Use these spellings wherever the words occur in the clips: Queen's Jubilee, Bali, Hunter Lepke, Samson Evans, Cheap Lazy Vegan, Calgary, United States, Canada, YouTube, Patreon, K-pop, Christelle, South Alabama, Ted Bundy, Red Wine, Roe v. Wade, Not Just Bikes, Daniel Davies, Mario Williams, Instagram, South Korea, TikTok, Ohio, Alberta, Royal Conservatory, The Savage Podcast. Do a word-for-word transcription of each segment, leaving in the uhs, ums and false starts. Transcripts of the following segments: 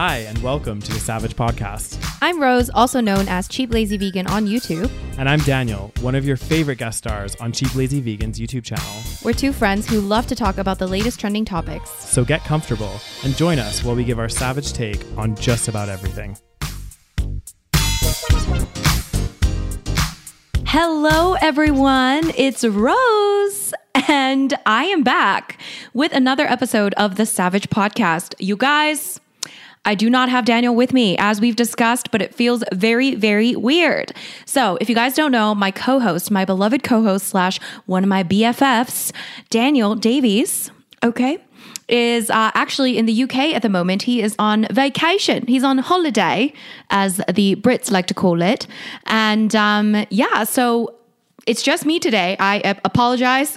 Hi, and welcome to The Savage Podcast. I'm Rose, also known as Cheap Lazy Vegan on YouTube. And I'm Daniel, one of your favorite guest stars on Cheap Lazy Vegan's YouTube channel. We're two friends who love to talk about the latest trending topics. So get comfortable and join us while we give our savage take on just about everything. Hello, everyone. It's Rose. And I am back with another episode of The Savage Podcast. You guys, I do not have Daniel with me, as we've discussed, but it feels very, very weird. So if you guys don't know, my co-host, my beloved co-host slash one of my B F Fs, Daniel Davies, okay, is uh, actually in the U K at the moment. He is on vacation. He's on holiday, as the Brits like to call it. And um, yeah, so... it's just me today. I uh, apologize.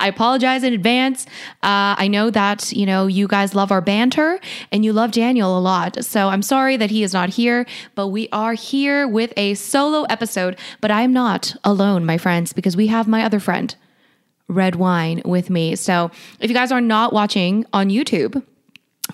I apologize in advance. Uh, I know that, you know, you guys love our banter and you love Daniel a lot. So I'm sorry that he is not here, but we are here with a solo episode. But I am not alone, my friends, because we have my other friend, Red Wine, with me. So if you guys are not watching on YouTube,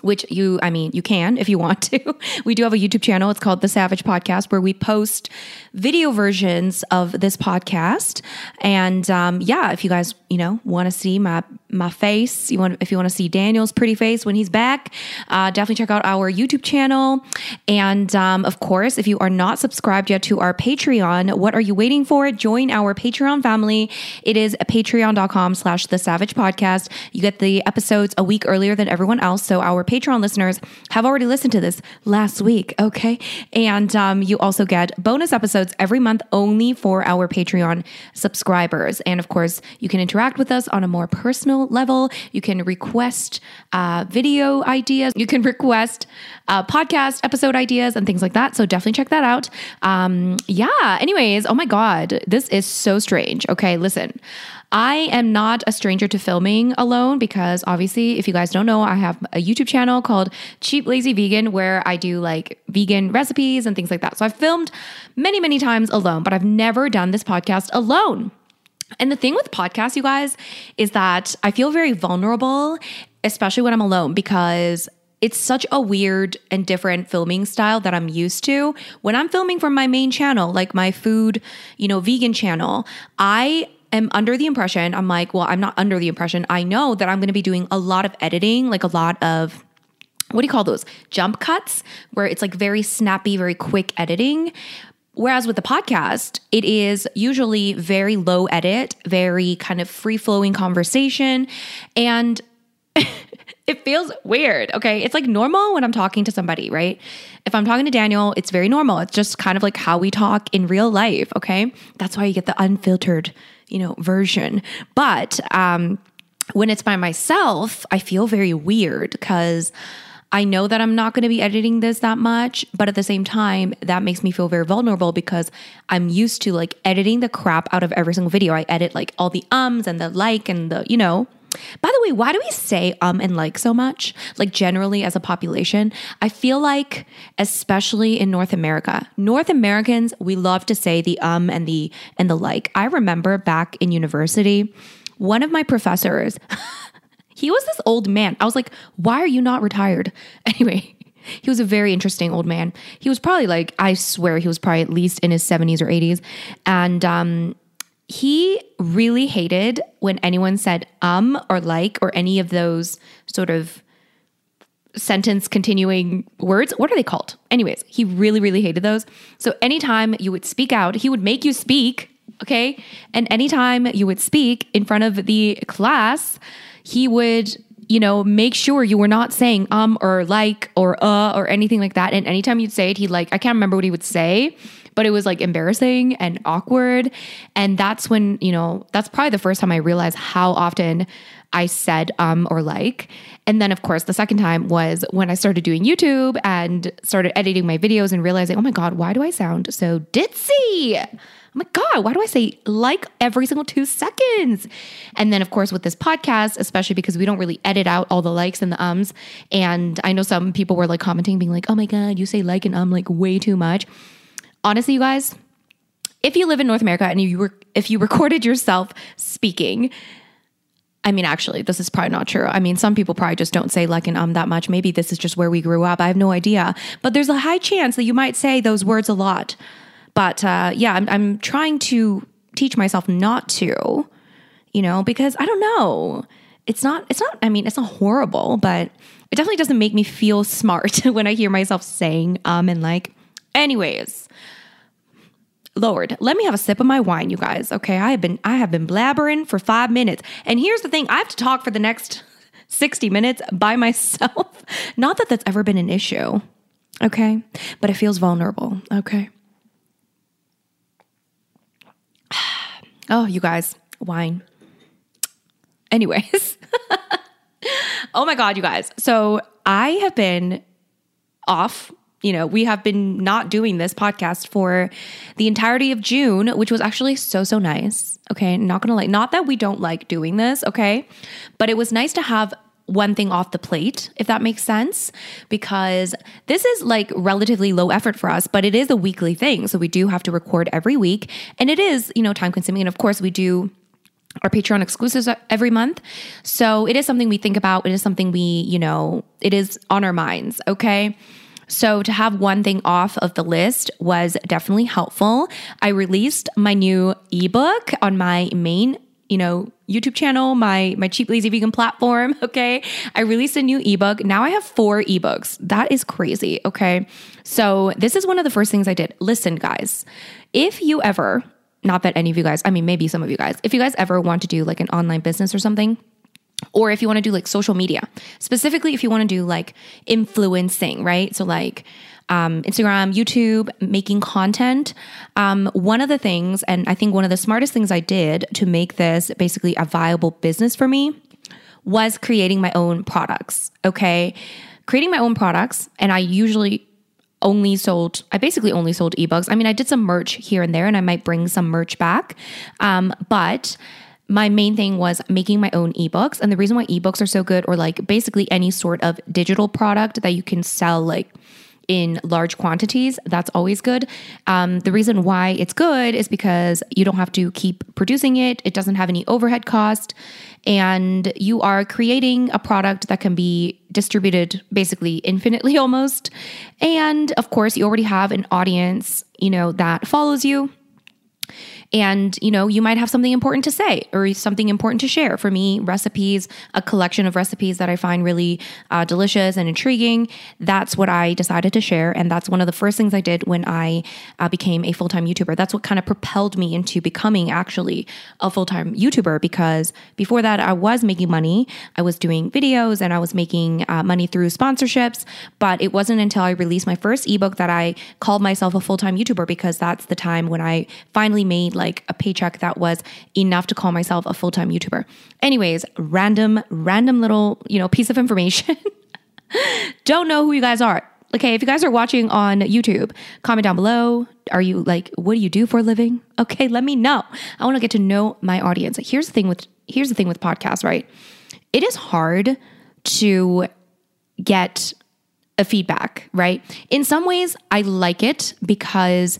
which you, I mean, you can if you want to. We do have a YouTube channel. It's called The Savage Podcast, where we post video versions of this podcast. And um, yeah, if you guys, you know, want to see my my face, you want if you want to see Daniel's pretty face when he's back, uh, definitely check out our YouTube channel. And um, of course, if you are not subscribed yet to our Patreon, what are you waiting for? Join our Patreon family. It is patreon.com slash The Savage Podcast. You get the episodes a week earlier than everyone else. So our Patreon listeners have already listened to this last week, okay? And um, you also get bonus episodes every month only for our Patreon subscribers. And of course, you can interact with us on a more personal level. You can request uh, video ideas. You can request uh, podcast episode ideas and things like that. So definitely check that out. Um, yeah. Anyways, oh my God, this is so strange. Okay, listen. I am not a stranger to filming alone because obviously, if you guys don't know, I have a YouTube channel called Cheap Lazy Vegan where I do like vegan recipes and things like that. So I've filmed many, many times alone, but I've never done this podcast alone. And the thing with podcasts, you guys, is that I feel very vulnerable, especially when I'm alone, because it's such a weird and different filming style that I'm used to. When I'm filming from my main channel, like my food, you know, vegan channel, I... I'm under the impression, I'm like, well, I'm not under the impression. I know that I'm going to be doing a lot of editing, like a lot of, what do you call those? Jump cuts, where it's like very snappy, very quick editing. Whereas with the podcast, it is usually very low edit, very kind of free-flowing conversation. And it feels weird, okay? It's like normal when I'm talking to somebody, right? If I'm talking to Daniel, it's very normal. It's just kind of like how we talk in real life, okay? That's why you get the unfiltered, you know, version. But um, when it's by myself, I feel very weird because I know that I'm not going to be editing this that much, but at the same time, that makes me feel very vulnerable because I'm used to like editing the crap out of every single video. I edit like all the ums and the like and the, you know. By the way, why do we say um and like so much? Like generally as a population, I feel like, especially in North America, North Americans, we love to say the um and the and the like. I remember back in university, one of my professors, he was this old man. I was like, why are you not retired? Anyway, he was a very interesting old man. He was probably like, I swear he was probably at least in his seventies or eighties. And um he really hated when anyone said um or like or any of those sort of sentence continuing words. What are they called? Anyways, he really, really hated those. So anytime you would speak out, he would make you speak, okay? And anytime you would speak in front of the class, he would, you know, make sure you were not saying um or like or uh or anything like that. And anytime you'd say it, he like, I can't remember what he would say, but it was like embarrassing and awkward. And that's when, you know, that's probably the first time I realized how often I said um or like. And then of course, the second time was when I started doing YouTube and started editing my videos and realizing, oh my God, why do I sound so ditzy? Oh my God, why do I say like every single two seconds? And then of course with this podcast, especially because we don't really edit out all the likes and the ums. And I know some people were like commenting being like, oh my God, you say like and um like way too much. Honestly, you guys, if you live in North America and you were, if you recorded yourself speaking, I mean, actually, this is probably not true. I mean, some people probably just don't say like and um that much. Maybe this is just where we grew up. I have no idea. But there's a high chance that you might say those words a lot. But uh, yeah, I'm, I'm trying to teach myself not to, you know, because I don't know. It's not, it's not, I mean, it's not horrible, but it definitely doesn't make me feel smart when I hear myself saying um and like. Anyways, Lord, let me have a sip of my wine, you guys. Okay, I have been I have been blabbering for five minutes. And here's the thing, I have to talk for the next sixty minutes by myself. Not that that's ever been an issue, okay? But it feels vulnerable, okay? Oh, you guys, wine. Anyways. Oh my God, you guys. So I have been off. You know, we have been not doing this podcast for the entirety of June, which was actually so, so nice. Okay. Not going to lie. Not that we don't like doing this. Okay. But it was nice to have one thing off the plate, if that makes sense, because this is like relatively low effort for us, but it is a weekly thing. So we do have to record every week and it is, you know, time consuming. And of course we do our Patreon exclusives every month. So it is something we think about. It is something we, you know, it is on our minds. Okay. So to have one thing off of the list was definitely helpful. I released my new ebook on my main, you know, YouTube channel, my my Cheap Lazy Vegan platform, okay? I released a new ebook. Now I have four ebooks. That is crazy, okay? So this is one of the first things I did. Listen, guys, if you ever, not that any of you guys, I mean, maybe some of you guys, if you guys ever want to do like an online business or something, or if you want to do like social media, specifically if you want to do like influencing, right? So like um, Instagram, YouTube, making content. Um, one of the things, and I think one of the smartest things I did to make this basically a viable business for me was creating my own products, okay? Creating my own products, and I usually only sold, I basically only sold ebooks. I mean, I did some merch here and there, and I might bring some merch back, um, but my main thing was making my own ebooks. And the reason why ebooks are so good, or like basically any sort of digital product that you can sell like in large quantities, that's always good. Um, the reason why it's good is because you don't have to keep producing it. It doesn't have any overhead cost. And you are creating a product that can be distributed basically infinitely almost. And of course, you already have an audience, you know, that follows you. And, you know, you might have something important to say or something important to share. For me, recipes, a collection of recipes that I find really uh, delicious and intriguing. That's what I decided to share. And that's one of the first things I did when I uh, became a full-time YouTuber. That's what kind of propelled me into becoming actually a full-time YouTuber, because before that I was making money. I was doing videos and I was making uh, money through sponsorships, but it wasn't until I released my first ebook that I called myself a full-time YouTuber, because that's the time when I finally made like a paycheck that was enough to call myself a full-time YouTuber. Anyways, random, random little, you know, piece of information. Don't know who you guys are. Okay. If you guys are watching on YouTube, comment down below. Are you like, what do you do for a living? Okay. Let me know. I want to get to know my audience. Here's the thing with, here's the thing with podcasts, right? It is hard to get a feedback, right? In some ways I like it because,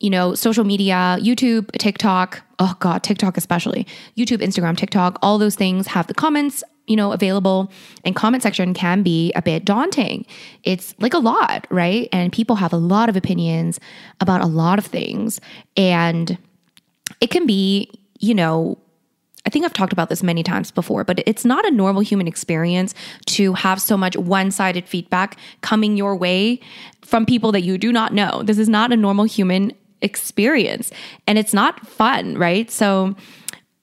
you know, social media, YouTube, TikTok, oh God, TikTok especially, YouTube, Instagram, TikTok, all those things have the comments, you know, available, and comment section can be a bit daunting. It's like a lot, right? And people have a lot of opinions about a lot of things, and it can be, you know, I think I've talked about this many times before, but it's not a normal human experience to have so much one-sided feedback coming your way from people that you do not know. This is not a normal human experience, and it's not fun, right? So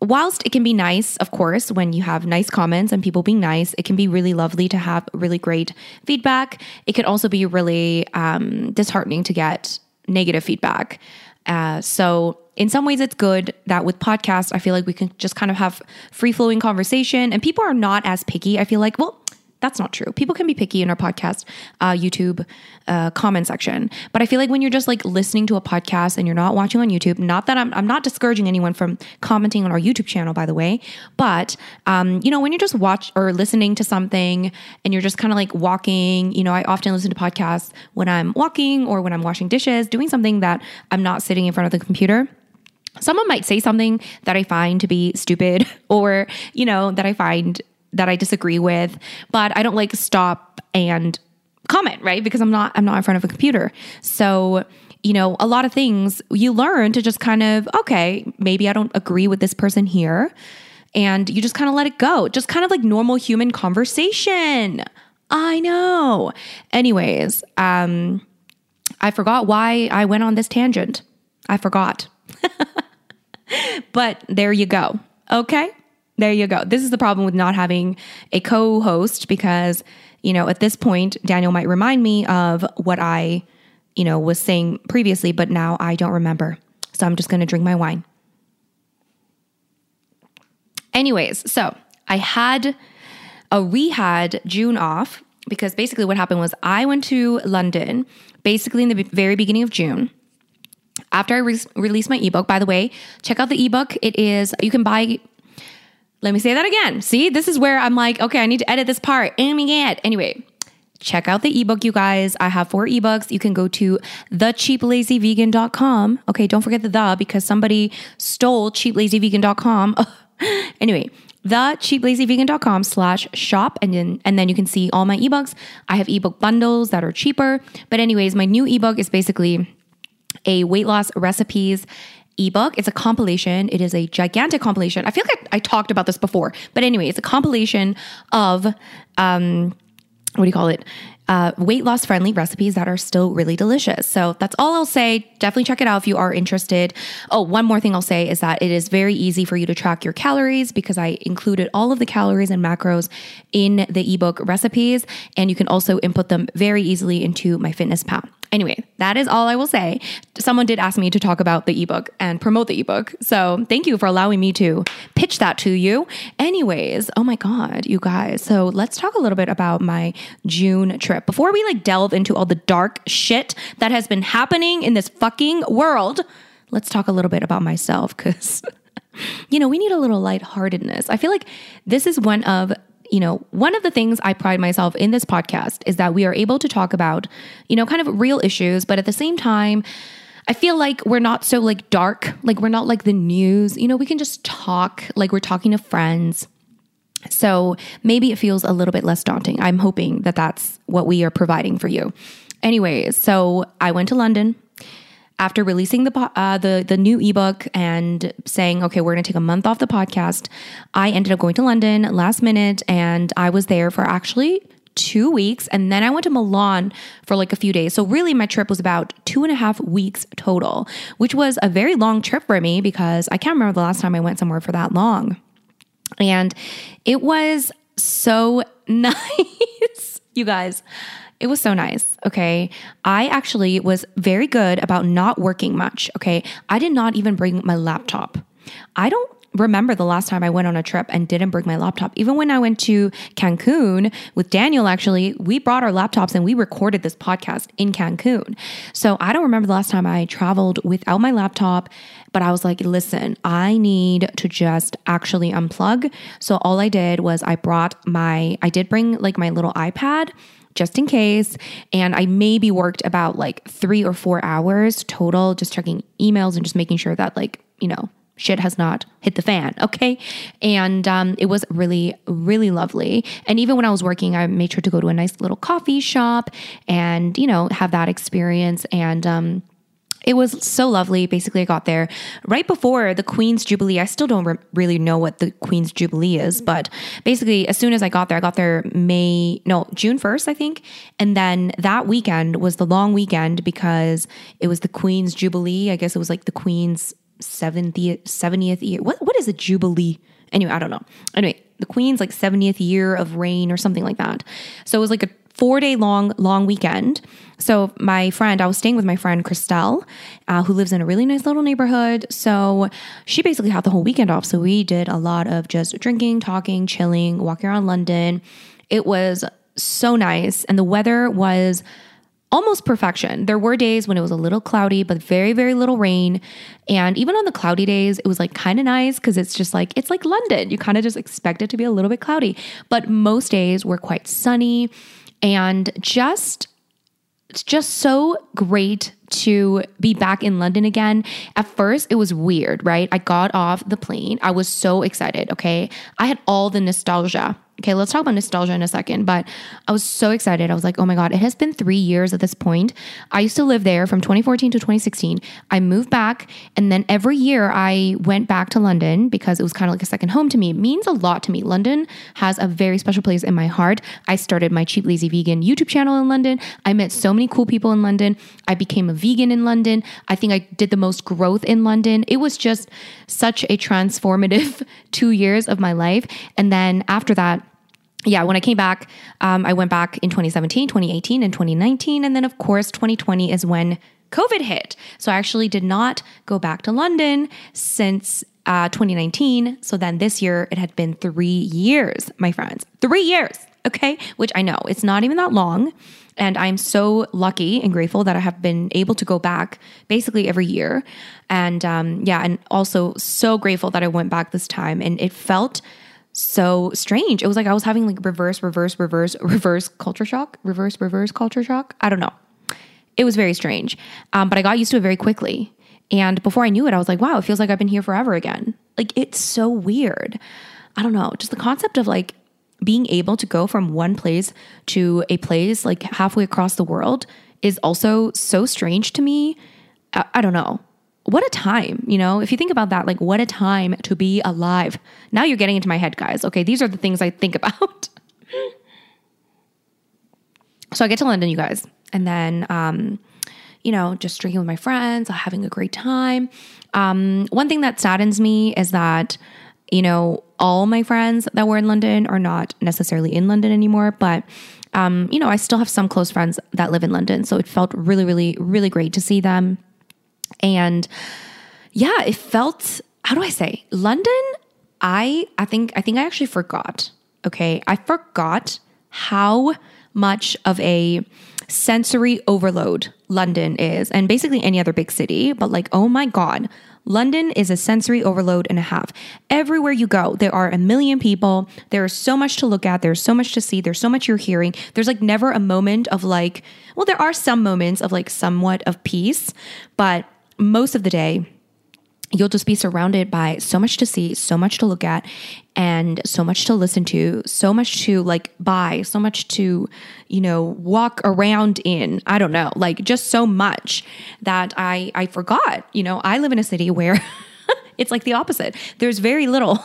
whilst it can be nice, of course, when you have nice comments and people being nice, it can be really lovely to have really great feedback. It can also be really um, disheartening to get negative feedback. Uh, so in some ways it's good that with podcasts, I feel like we can just kind of have free-flowing conversation, and people are not as picky. I feel like, well, that's not true. People can be picky in our podcast, uh, YouTube, uh, comment section. But I feel like when you're just like listening to a podcast and you're not watching on YouTube, not that I'm, I'm not discouraging anyone from commenting on our YouTube channel, by the way, but, um, you know, when you're just watch or listening to something and you're just kind of like walking, you know, I often listen to podcasts when I'm walking or when I'm washing dishes, doing something that I'm not sitting in front of the computer. someone might say something that I find to be stupid or, you know, that I find that I disagree with, but I don't like stop and comment, right? Because I'm not, I'm not in front of a computer. So, you know, a lot of things you learn to just kind of, okay, maybe I don't agree with this person here. And you just kind of let it go. Just kind of like normal human conversation. I know. Anyways, um, I forgot why I went on this tangent. I forgot. But there you go. Okay. There you go. This is the problem with not having a co-host because, you know, at this point, Daniel might remind me of what I, you know, was saying previously, but now I don't remember. So I'm just going to drink my wine. Anyways, so I had, uh, we had June off because basically what happened was I went to London basically in the very beginning of June. After I re- released my ebook, by the way, check out the ebook. It is, you can buy, let me say that again. See, this is where I'm like, okay, I need to edit this part. Oh my God. Anyway, check out the ebook, you guys. I have four ebooks. You can go to the cheap lazy vegan dot com. Okay, don't forget the the because somebody stole cheap lazy vegan dot com. Anyway, the cheap lazy vegan dot com slash shop. And then, and then you can see all my ebooks. I have ebook bundles that are cheaper. But anyways, my new ebook is basically a weight loss recipes ebook. It's a compilation. It is a gigantic compilation. I feel like I, I talked about this before, but anyway, it's a compilation of, um, what do you call it? Uh, weight loss friendly recipes that are still really delicious. So that's all I'll say. Definitely check it out if you are interested. Oh, one more thing I'll say is that it is very easy for you to track your calories because I included all of the calories and macros in the ebook recipes, and you can also input them very easily into my fitness pal. Anyway, that is all I will say. Someone did ask me to talk about the ebook and promote the ebook. So thank you for allowing me to pitch that to you. Anyways, oh my God, you guys. So let's talk a little bit about my June trip before we like delve into all the dark shit that has been happening in this fucking world. Let's talk a little bit about myself because, you know, we need a little lightheartedness. I feel like this is one of You know, one of the things I pride myself in this podcast is that we are able to talk about, you know, kind of real issues, but at the same time, I feel like we're not so like dark, like we're not like the news, you know, we can just talk like we're talking to friends. So maybe it feels a little bit less daunting. I'm hoping that that's what we are providing for you. Anyways, so I went to London after releasing the, uh, the, the new ebook and saying, okay, we're going to take a month off the podcast. I ended up going to London last minute and I was there for actually two weeks. And then I went to Milan for like a few days. So really my trip was about two and a half weeks total, which was a very long trip for me because I can't remember the last time I went somewhere for that long. And it was so nice, you guys. It was so nice. Okay. I actually was very good about not working much. Okay. I did not even bring my laptop. I don't remember the last time I went on a trip and didn't bring my laptop. Even when I went to Cancun with Daniel, actually, we brought our laptops and we recorded this podcast in Cancun. So I don't remember the last time I traveled without my laptop, but I was like, listen, I need to just actually unplug. So all I did was I brought my, I did bring like my little iPad just in case. And I maybe worked about like three or four hours total, just checking emails and just making sure that like, you know, shit has not hit the fan. Okay. And um, it was really, really lovely. And even when I was working, I made sure to go to a nice little coffee shop and, you know, have that experience. And um, it was so lovely. Basically, I got there right before the Queen's Jubilee. I still don't re- really know what the Queen's Jubilee is, but basically as soon as I got there, I got there May, no, June first, I think. And then that weekend was the long weekend because it was the Queen's Jubilee. I guess it was like the Queen's seventieth, seventieth year. What, what is a Jubilee? Anyway, I don't know. Anyway, the Queen's like seventieth year of reign or something like that. So it was like a four day long, long weekend. So my friend, I was staying with my friend Christelle, uh, who lives in a really nice little neighborhood. So she basically had the whole weekend off. So we did a lot of just drinking, talking, chilling, walking around London. It was so nice. And the weather was almost perfection. There were days when it was a little cloudy, but very, very little rain. And even on the cloudy days, it was like kind of nice because it's just like, it's like London. You kind of just expect it to be a little bit cloudy, but most days were quite sunny. And just, it's just so great to be back in London again. At first, it was weird, right? I got off the plane. I was so excited, okay? I had all the nostalgia. Okay, let's talk about nostalgia in a second, but I was so excited. I was like, oh my God, it has been three years at this point. I used to live there from twenty fourteen to twenty sixteen. I moved back, and then every year I went back to London because it was kind of like a second home to me. It means a lot to me. London has a very special place in my heart. I started my Cheap Lazy Vegan YouTube channel in London. I met so many cool people in London. I became a vegan in London. I think I did the most growth in London. It was just such a transformative two years of my life. And then after that, yeah, when I came back, um, I went back in twenty seventeen, twenty eighteen, and twenty nineteen. And then, of course, twenty twenty is when COVID hit. So I actually did not go back to London since uh, twenty nineteen. So then this year, it had been three years, my friends. Three years, okay? Which I know, it's not even that long. And I'm so lucky and grateful that I have been able to go back basically every year. And um, yeah, and also so grateful that I went back this time. And it felt so strange. It was like I was having like reverse, reverse, reverse, reverse culture shock, reverse, reverse culture shock. I don't know. It was very strange. Um, but I got used to it very quickly. And before I knew it, I was like, wow, it feels like I've been here forever again. Like, it's so weird. I don't know. Just the concept of like being able to go from one place to a place like halfway across the world is also so strange to me. I, I don't know. What a time, you know, if you think about that, like what a time to be alive. Now you're getting into my head, guys. Okay. These are the things I think about. So I get to London, you guys. And then, um, you know, just drinking with my friends, having a great time. Um, one thing that saddens me is that, you know, all my friends that were in London are not necessarily in London anymore, but um, you know, I still have some close friends that live in London. So it felt really, really, really great to see them. And yeah, it felt, how do I say, London, I, I think, I think I actually forgot. Okay. I forgot how much of a sensory overload London is, and basically any other big city, but like, oh my God, London is a sensory overload and a half. Everywhere you go, there are a million people. There is so much to look at. There's so much to see. There's so much you're hearing. There's like never a moment of like, well, there are some moments of like somewhat of peace, but most of the day, you'll just be surrounded by so much to see, so much to look at, and so much to listen to, so much to like buy, so much to, you know, walk around in. I don't know, like just so much that I, I forgot. You know, I live in a city where it's like the opposite. There's very little.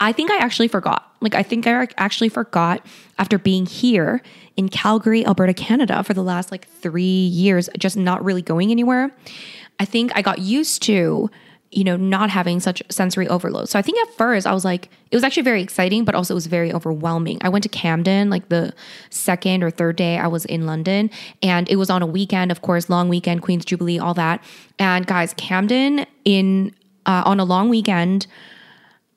I think I actually forgot. Like, I think I actually forgot after being here in Calgary, Alberta, Canada for the last like three years, just not really going anywhere. I think I got used to, you know, not having such sensory overload. So I think at first I was like, it was actually very exciting, but also it was very overwhelming. I went to Camden like the second or third day I was in London, and it was on a weekend, of course, long weekend, Queen's Jubilee, all that. And guys, Camden in, uh, on a long weekend,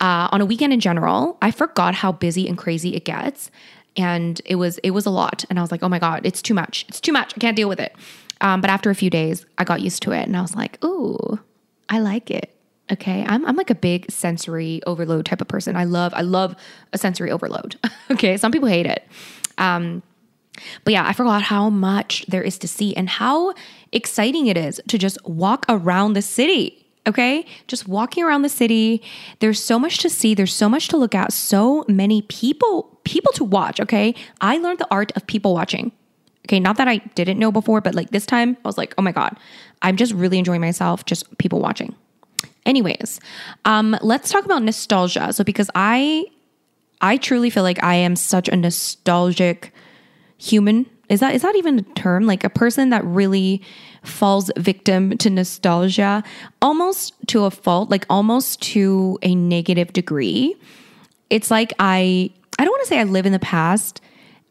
Uh, on a weekend in general, I forgot how busy and crazy it gets. And it was, it was a lot. And I was like, oh my God, it's too much. It's too much. I can't deal with it. Um, but after a few days, I got used to it and I was like, ooh, I like it. Okay. I'm, I'm like a big sensory overload type of person. I love, I love a sensory overload. Okay. Some people hate it. Um, But yeah, I forgot how much there is to see and how exciting it is to just walk around the city. Okay. Just walking around the city. There's so much to see. There's so much to look at. So many people, people to watch. Okay. I learned the art of people watching. Okay. Not that I didn't know before, but like this time I was like, oh my God, I'm just really enjoying myself. Just people watching. Anyways, um, let's talk about nostalgia. So because I, I truly feel like I am such a nostalgic human. Is that, is that even a term? Like a person that really falls victim to nostalgia, almost to a fault, like almost to a negative degree. It's like, I, I don't want to say I live in the past.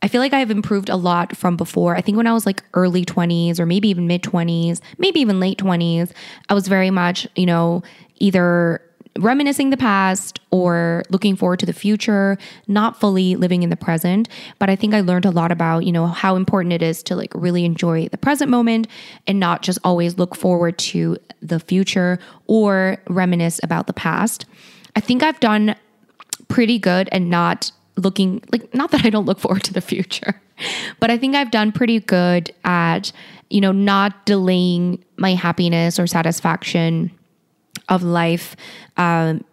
I feel like I have improved a lot from before. I think when I was like early twenties or maybe even mid twenties, maybe even late twenties, I was very much, you know, either reminiscing the past or looking forward to the future, not fully living in the present. But I think I learned a lot about, you know, how important it is to like really enjoy the present moment and not just always look forward to the future or reminisce about the past. I think I've done pretty good and not looking, like, not that I don't look forward to the future, but I think I've done pretty good at, you know, not delaying my happiness or satisfaction of life, um,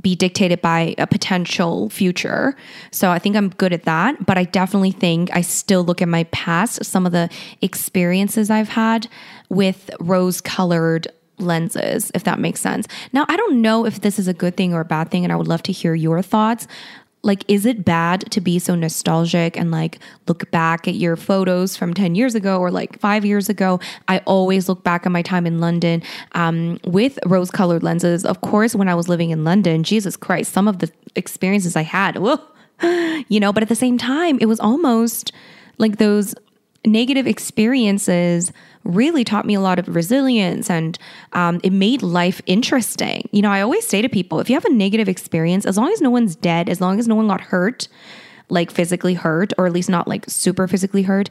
be dictated by a potential future. So I think I'm good at that, but I definitely think I still look at my past, some of the experiences I've had, with rose-colored lenses, if that makes sense. Now, I don't know if this is a good thing or a bad thing, and I would love to hear your thoughts. Like, is it bad to be so nostalgic and like look back at your photos from ten years ago or like five years ago? I always look back at my time in London um, with rose-colored lenses. Of course, when I was living in London, Jesus Christ, some of the experiences I had, whoa, you know, but at the same time, it was almost like those negative experiences really taught me a lot of resilience, and um, it made life interesting. You know, I always say to people, if you have a negative experience, as long as no one's dead, as long as no one got hurt, like physically hurt, or at least not like super physically hurt,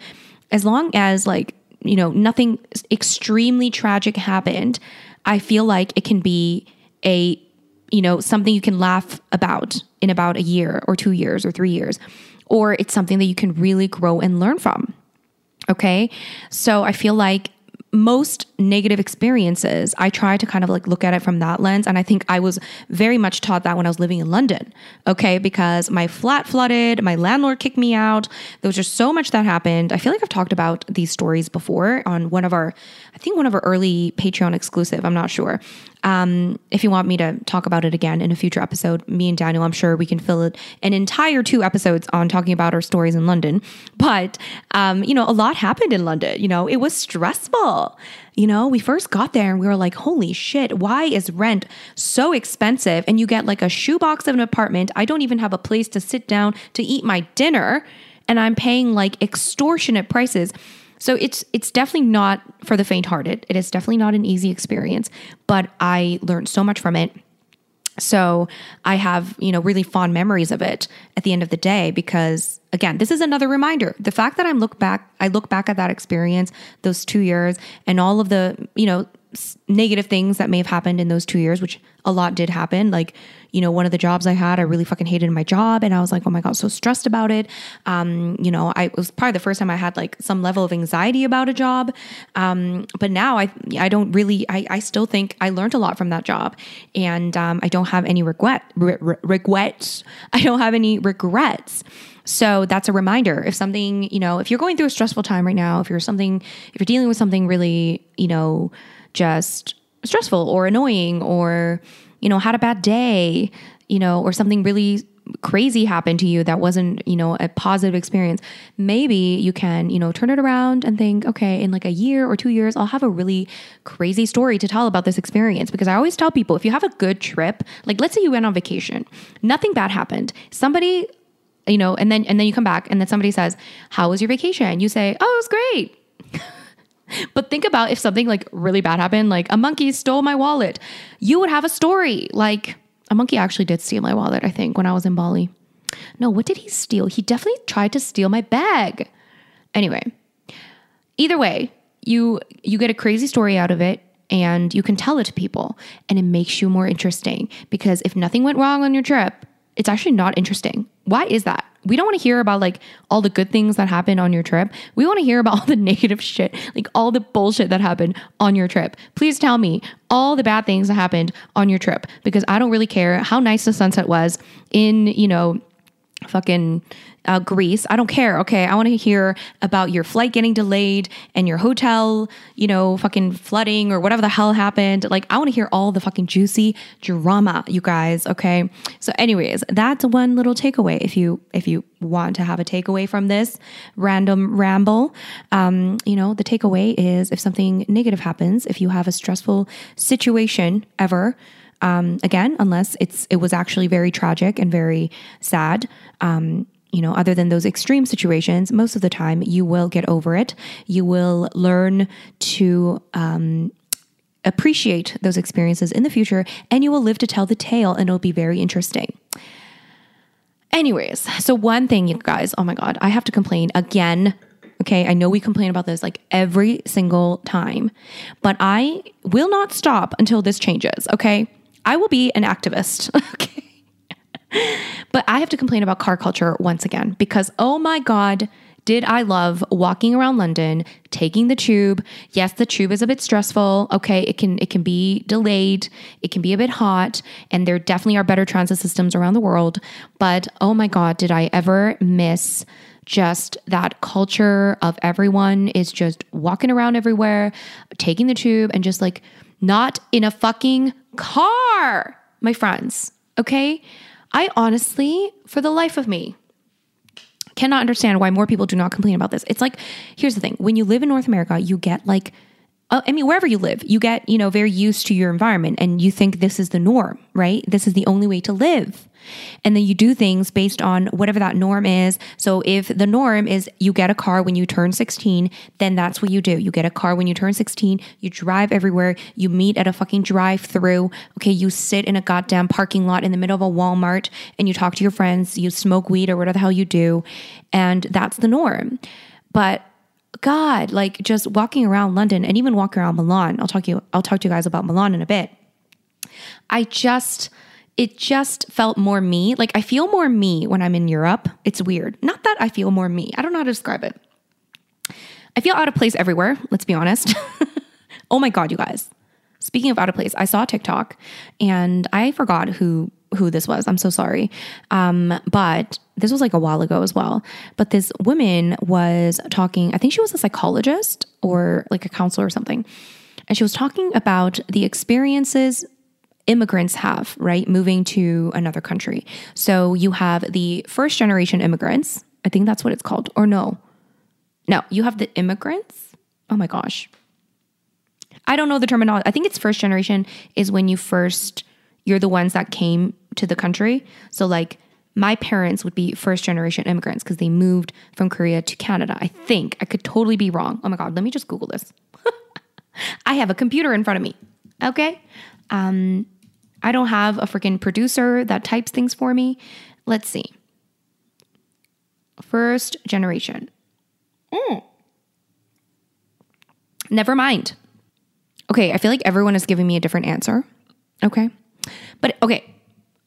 as long as like, you know, nothing extremely tragic happened, I feel like it can be a, you know, something you can laugh about in about a year or two years or three years, or it's something that you can really grow and learn from. Okay. So I feel like most negative experiences, I try to kind of like look at it from that lens. And I think I was very much taught that when I was living in London. Okay. Because my flat flooded, my landlord kicked me out. There was just so much that happened. I feel like I've talked about these stories before on one of our, I think one of our early Patreon exclusive, I'm not sure. Um, if you want me to talk about it again in a future episode, me and Daniel, I'm sure we can fill it an entire two episodes on talking about our stories in London. But, um, you know, a lot happened in London. You know, it was stressful. You know, we first got there and we were like, holy shit, why is rent so expensive? And you get like a shoebox of an apartment. I don't even have a place to sit down to eat my dinner. And I'm paying like extortionate prices. So it's it's definitely not for the faint-hearted. It is definitely not an easy experience, but I learned so much from it. So I have, you know, really fond memories of it at the end of the day, because again, this is another reminder. The fact that I'm look back, I look back at that experience, those two years, and all of the, you know, negative things that may have happened in those two years, which a lot did happen. Like, you know, one of the jobs I had, I really fucking hated my job. And I was like, oh my God, so stressed about it. Um, you know, I it was probably the first time I had like some level of anxiety about a job. Um, but now I, I don't really, I, I still think I learned a lot from that job, and um, I don't have any regret, re- re- regrets. I don't have any regrets. So that's a reminder. If something, you know, if you're going through a stressful time right now, if you're something, if you're dealing with something really, you know, just stressful or annoying, or, you know, had a bad day, you know, or something really crazy happened to you that wasn't, you know, a positive experience, maybe you can, you know, turn it around and think, okay, in like a year or two years, I'll have a really crazy story to tell about this experience. Because I always tell people, if you have a good trip, like let's say you went on vacation, nothing bad happened. Somebody, you know, and then, and then you come back and then somebody says, how was your vacation? You say, oh, it was great. But think about if something like really bad happened, like a monkey stole my wallet, you would have a story. Like a monkey actually did steal my wallet, I think, when I was in Bali. No, what did he steal? He definitely tried to steal my bag. Anyway, either way, you you get a crazy story out of it, and you can tell it to people, and it makes you more interesting. Because if nothing went wrong on your trip, it's actually not interesting. Why is that? We don't want to hear about like all the good things that happened on your trip. We want to hear about all the negative shit, like all the bullshit that happened on your trip. Please tell me all the bad things that happened on your trip, because I don't really care how nice the sunset was in, you know, fucking uh, Greece. I don't care. Okay. I want to hear about your flight getting delayed and your hotel, you know, fucking flooding or whatever the hell happened. Like, I want to hear all the fucking juicy drama, you guys. Okay. So anyways, that's one little takeaway. If you, if you want to have a takeaway from this random ramble, um, you know, the takeaway is, if something negative happens, if you have a stressful situation ever, Um, again, unless it's, it was actually very tragic and very sad, um, you know, other than those extreme situations, most of the time you will get over it. You will learn to, um, appreciate those experiences in the future, and you will live to tell the tale, and it'll be very interesting. Anyways, so one thing, you guys, oh my God, I have to complain again. Okay. I know we complain about this like every single time, but I will not stop until this changes. Okay. I will be an activist, okay? But But I have to complain about car culture once again because, oh my God, did I love walking around London, taking the tube. Yes, the tube is a bit stressful. Okay, it can it can be delayed. It can be a bit hot. And there definitely are better transit systems around the world. But oh my God, did I ever miss just that culture of everyone is just walking around everywhere, taking the tube, and just like not in a fucking car, my friends. Okay? I honestly, for the life of me, cannot understand why more people do not complain about this. It's like, here's the thing. When you live in North America, you get like, uh, I mean, wherever you live, you get, you know, very used to your environment and you think this is the norm, right? This is the only way to live. And then you do things based on whatever that norm is. So if the norm is you get a car when you turn sixteen, then that's what you do. You get a car when you turn sixteen, you drive everywhere, you meet at a fucking drive-through. Okay, you sit in a goddamn parking lot in the middle of a Walmart and you talk to your friends, you smoke weed or whatever the hell you do. And that's the norm. But God, like just walking around London and even walking around Milan, I'll talk to you, I'll talk to you guys about Milan in a bit. I just... It just felt more me. Like I feel more me when I'm in Europe. It's weird. Not that I feel more me. I don't know how to describe it. I feel out of place everywhere. Let's be honest. Oh my God, you guys. Speaking of out of place, I saw a TikTok and I forgot who, who this was. I'm so sorry. Um, but this was like a while ago as well. But this woman was talking, I think she was a psychologist or like a counselor or something. And she was talking about the experiences immigrants have, right? Moving to another country. So you have the first generation immigrants. I think that's what it's called. Or no, no, you have the immigrants. Oh my gosh. I don't know the terminology. I think it's first generation is when you first, you're the ones that came to the country. So like my parents would be first generation immigrants because they moved from Korea to Canada. I think I could totally be wrong. Oh my God. Let me just Google this. I have a computer in front of me. Okay. Um, I don't have a freaking producer that types things for me. Let's see. First generation. Mm. Never mind. Okay. I feel like everyone is giving me a different answer. Okay. But okay,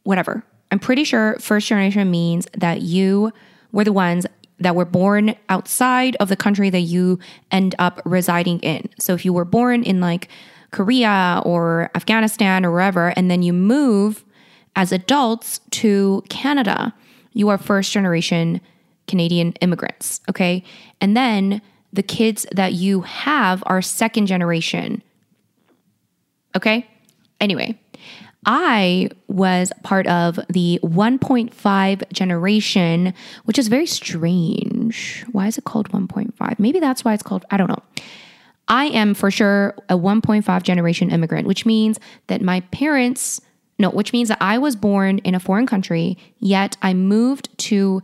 whatever. I'm pretty sure first generation means that you were the ones that were born outside of the country that you end up residing in. So if you were born in like Korea or Afghanistan or wherever, and then you move as adults to Canada, you are first generation Canadian immigrants. Okay. And then the kids that you have are second generation. Okay. Anyway, I was part of the one point five generation, which is very strange. Why is it called one point five? Maybe that's why it's called, I don't know. I am for sure a one point five generation immigrant, which means that my parents, no, which means that I was born in a foreign country, yet I moved to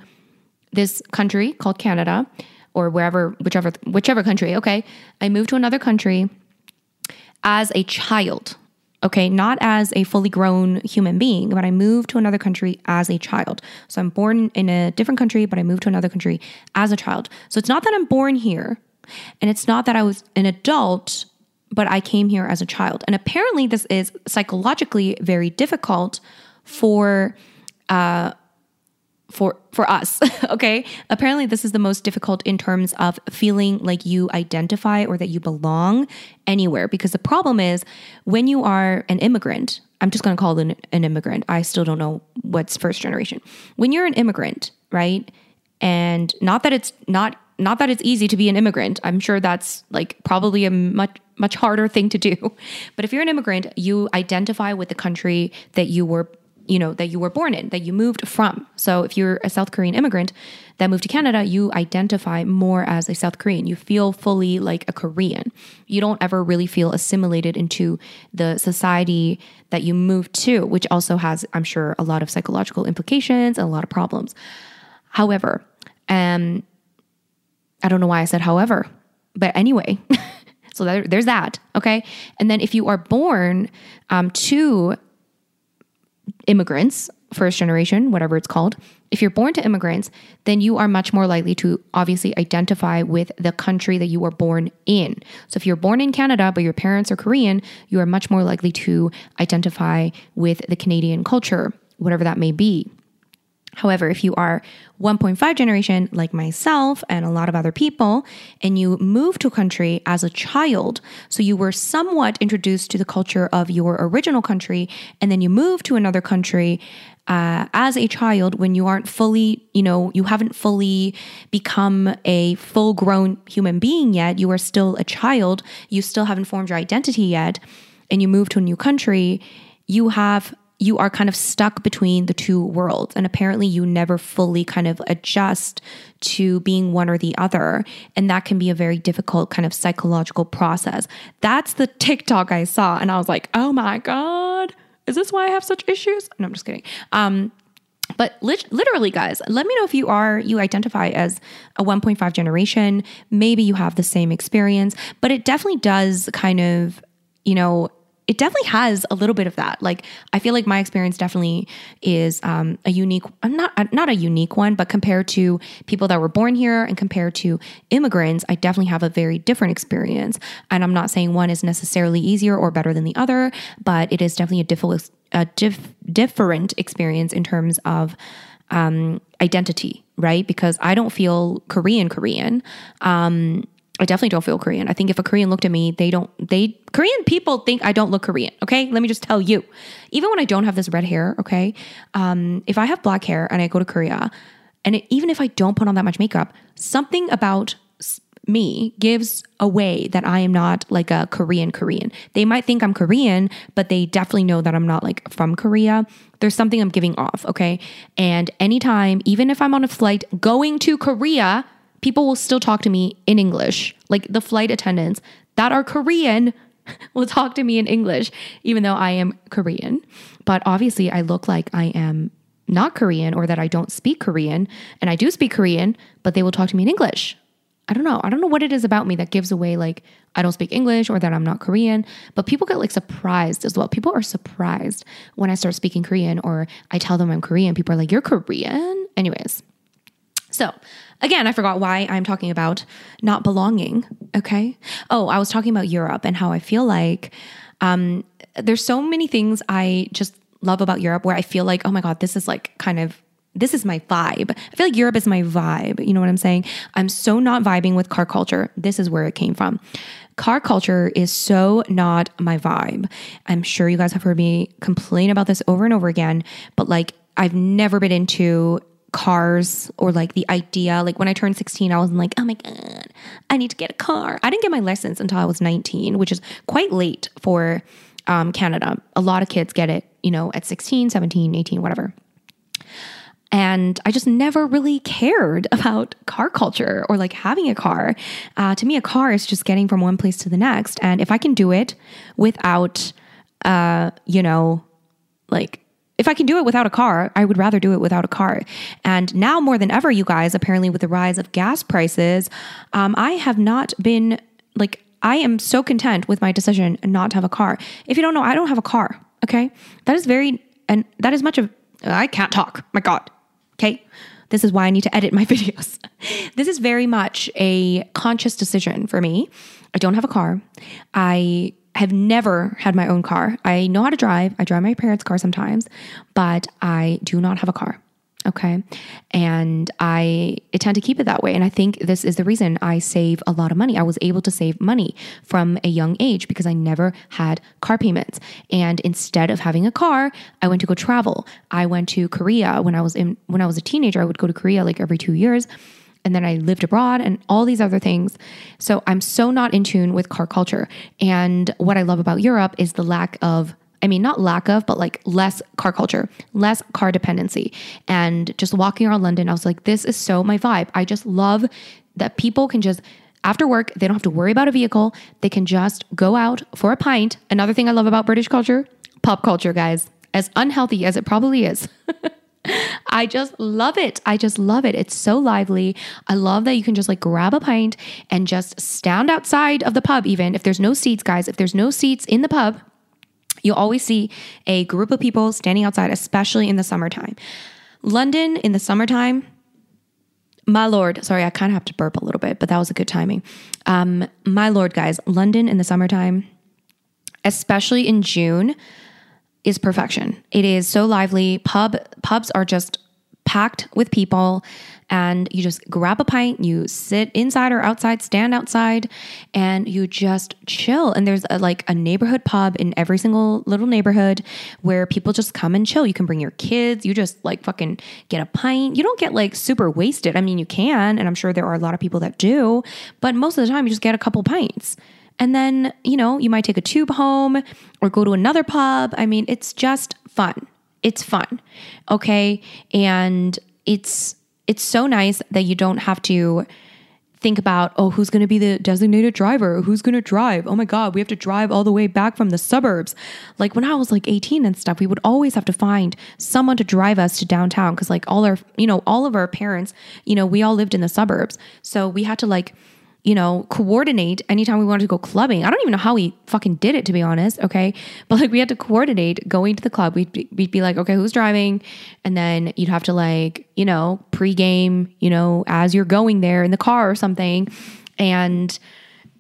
this country called Canada or wherever, whichever, whichever country. Okay. I moved to another country as a child. Okay. Not as a fully grown human being, but I moved to another country as a child. So I'm born in a different country, but I moved to another country as a child. So it's not that I'm born here. And it's not that I was an adult, but I came here as a child. And apparently this is psychologically very difficult for, uh, for, for us. Okay. Apparently this is the most difficult in terms of feeling like you identify or that you belong anywhere. Because the problem is when you are an immigrant, I'm just going to call it an, an immigrant. I still don't know what's first generation. When you're an immigrant, right? And not that it's not Not that it's easy to be an immigrant. I'm sure that's like probably a much, much harder thing to do. But if you're an immigrant, you identify with the country that you were, you know, that you were born in, that you moved from. So if you're a South Korean immigrant that moved to Canada, you identify more as a South Korean. You feel fully like a Korean. You don't ever really feel assimilated into the society that you moved to, which also has, I'm sure, a lot of psychological implications and a lot of problems. However, um, I don't know why I said however, but anyway, so there, there's that. Okay. And then if you are born um, to immigrants, first generation, whatever it's called, if you're born to immigrants, then you are much more likely to obviously identify with the country that you were born in. So if you're born in Canada, but your parents are Korean, you are much more likely to identify with the Canadian culture, whatever that may be. However, if you are one point five generation like myself and a lot of other people, and you moved to a country as a child, so you were somewhat introduced to the culture of your original country, and then you moved to another country uh, as a child when you aren't fully, you know, you haven't fully become a full-grown human being yet. You are still a child. You still haven't formed your identity yet, and you move to a new country, you have... you are kind of stuck between the two worlds. And apparently you never fully kind of adjust to being one or the other. And that can be a very difficult kind of psychological process. That's the TikTok I saw. And I was like, oh my God, is this why I have such issues? No, I'm just kidding. Um, But literally, guys, let me know if you are, you identify as a one point five generation. Maybe you have the same experience, but it definitely does kind of, you know, it definitely has a little bit of that. Like, I feel like my experience definitely is um, a unique, not not a unique one, but compared to people that were born here and compared to immigrants, I definitely have a very different experience. And I'm not saying one is necessarily easier or better than the other, but it is definitely a, diff- a diff- different experience in terms of um, identity, right? Because I don't feel Korean Korean. Um, I definitely don't feel Korean. I think if a Korean looked at me, they don't, they, Korean people think I don't look Korean. Okay. Let me just tell you, even when I don't have this red hair, okay. Um, if I have black hair and I go to Korea and it, even if I don't put on that much makeup, something about me gives away that I am not like a Korean Korean. They might think I'm Korean, but they definitely know that I'm not like from Korea. There's something I'm giving off. Okay. And anytime, even if I'm on a flight going to Korea, people will still talk to me in English. Like the flight attendants that are Korean will talk to me in English, even though I am Korean. But obviously I look like I am not Korean or that I don't speak Korean, and I do speak Korean, but they will talk to me in English. I don't know. I don't know what it is about me that gives away like I don't speak English or that I'm not Korean, but people get like surprised as well. People are surprised when I start speaking Korean or I tell them I'm Korean. People are like, you're Korean? Anyways. So again, I forgot why I'm talking about not belonging. Okay. Oh, I was talking about Europe and how I feel like um, there's so many things I just love about Europe where I feel like, oh my God, this is like kind of, this is my vibe. I feel like Europe is my vibe. You know what I'm saying? I'm so not vibing with car culture. This is where it came from. Car culture is so not my vibe. I'm sure you guys have heard me complain about this over and over again, but like I've never been into cars or like the idea. Like when I turned sixteen, I wasn't like, oh my God, I need to get a car. I didn't get my license until I was nineteen, which is quite late for um, Canada. A lot of kids get it, you know, at sixteen, seventeen, eighteen, whatever. And I just never really cared about car culture or like having a car. Uh, to me, a car is just getting from one place to the next. And if I can do it without, uh, you know, like, If I can do it without a car, I would rather do it without a car. And now more than ever, you guys, apparently with the rise of gas prices, um, I have not been like, I am so content with my decision not to have a car. If you don't know, I don't have a car. Okay. That is very, and that is much of, I can't talk. My God. Okay. This is why I need to edit my videos. This is very much a conscious decision for me. I don't have a car. I have never had my own car. I know how to drive. I drive my parents' car sometimes, but I do not have a car. Okay. And I tend to keep it that way. And I think this is the reason I save a lot of money. I was able to save money from a young age because I never had car payments. And instead of having a car, I went to go travel. I went to Korea when I was in, when I was a teenager, I would go to Korea like every two years. And then I lived abroad and all these other things. So I'm so not in tune with car culture. And what I love about Europe is the lack of, I mean, not lack of, but like less car culture, less car dependency. And just walking around London, I was like, this is so my vibe. I just love that people can just, after work, they don't have to worry about a vehicle. They can just go out for a pint. Another thing I love about British culture, pop culture, guys, as unhealthy as it probably is. I just love it. I just love it. It's so lively. I love that you can just like grab a pint and just stand outside of the pub. Even if there's no seats, guys, if there's no seats in the pub, you'll always see a group of people standing outside, especially in the summertime. London in the summertime, my Lord, sorry, I kind of have to burp a little bit, but that was a good timing. Um, my Lord, guys, London in the summertime, especially in June, is perfection. It is so lively. Pub, pubs are just packed with people, and you just grab a pint, you sit inside or outside, stand outside, and you just chill. And there's a, like a neighborhood pub in every single little neighborhood where people just come and chill. You can bring your kids, you just like fucking get a pint. You don't get like super wasted. I mean, you can, and I'm sure there are a lot of people that do, but most of the time you just get a couple pints. And then, you know, you might take a tube home or go to another pub. I mean, it's just fun. It's fun. Okay. And it's, it's so nice that you don't have to think about, oh, who's going to be the designated driver? Who's going to drive? Oh my God, we have to drive all the way back from the suburbs. Like when I was like eighteen and stuff, we would always have to find someone to drive us to downtown. Cause like all our, you know, all of our parents, you know, we all lived in the suburbs. So we had to like, you know, coordinate anytime we wanted to go clubbing. I don't even know how we fucking did it, to be honest. Okay. But like we had to coordinate going to the club. We'd be, we'd be like, okay, who's driving? And then you'd have to like, you know, pregame, you know, as you're going there in the car or something. And,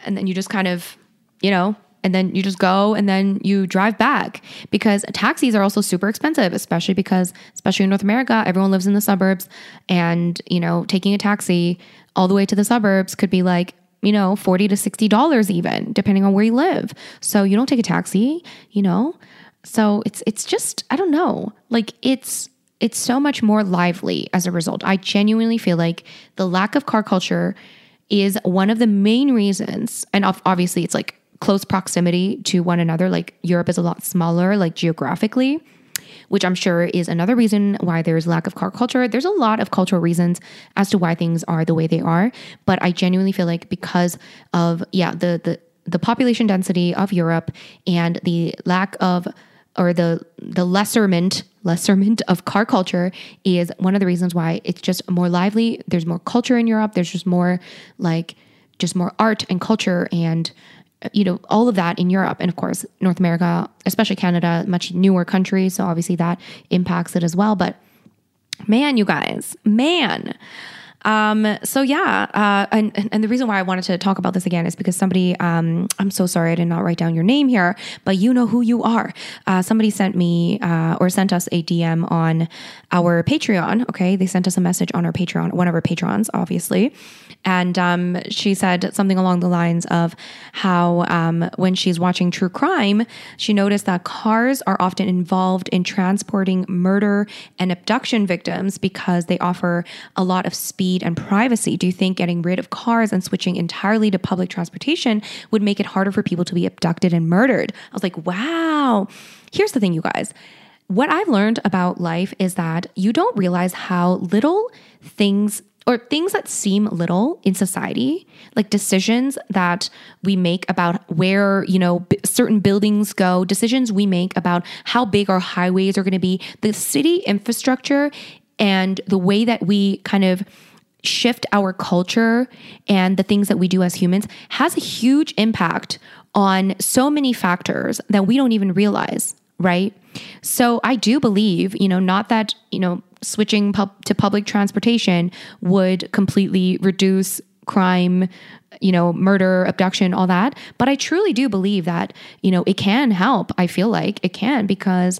and then you just kind of, you know, and then you just go and then you drive back, because taxis are also super expensive, especially because, especially in North America, everyone lives in the suburbs, and, you know, taking a taxi all the way to the suburbs could be like, you know, forty to sixty dollars even, depending on where you live. So you don't take a taxi, you know? So it's, it's just, I don't know, like it's, it's so much more lively as a result. I genuinely feel like the lack of car culture is one of the main reasons. And obviously it's like close proximity to one another. Like Europe is a lot smaller, like geographically, which I'm sure is another reason why there's lack of car culture. There's a lot of cultural reasons as to why things are the way they are. But I genuinely feel like because of, yeah, the, the, the population density of Europe and the lack of, or the, the lesserment, lesserment of car culture is one of the reasons why it's just more lively. There's more culture in Europe. There's just more like, just more art and culture and, you know, all of that in Europe. And of course, North America, especially Canada, much newer country. So obviously that impacts it as well. But man, you guys, man. Um, so yeah. Uh, and, and the reason why I wanted to talk about this again is because somebody, um, I'm so sorry, I did not write down your name here, but you know who you are. Uh, somebody sent me, uh, or sent us a D M on our Patreon. Okay. They sent us a message on our Patreon, one of our patrons, obviously. And, um, she said something along the lines of how, um, when she's watching true crime, she noticed that cars are often involved in transporting murder and abduction victims because they offer a lot of speed and privacy. Do you think getting rid of cars and switching entirely to public transportation would make it harder for people to be abducted and murdered? I was like, wow. Here's the thing, you guys. What I've learned about life is that you don't realize how little things, or things that seem little in society, like decisions that we make about where, you know, b- certain buildings go, decisions we make about how big our highways are going to be, the city infrastructure, and the way that we kind of shift our culture and the things that we do as humans has a huge impact on so many factors that we don't even realize, right? So I do believe, you know, not that, you know, switching pub- to public transportation would completely reduce crime, you know, murder, abduction, all that. But I truly do believe that, you know, it can help. I feel like it can because,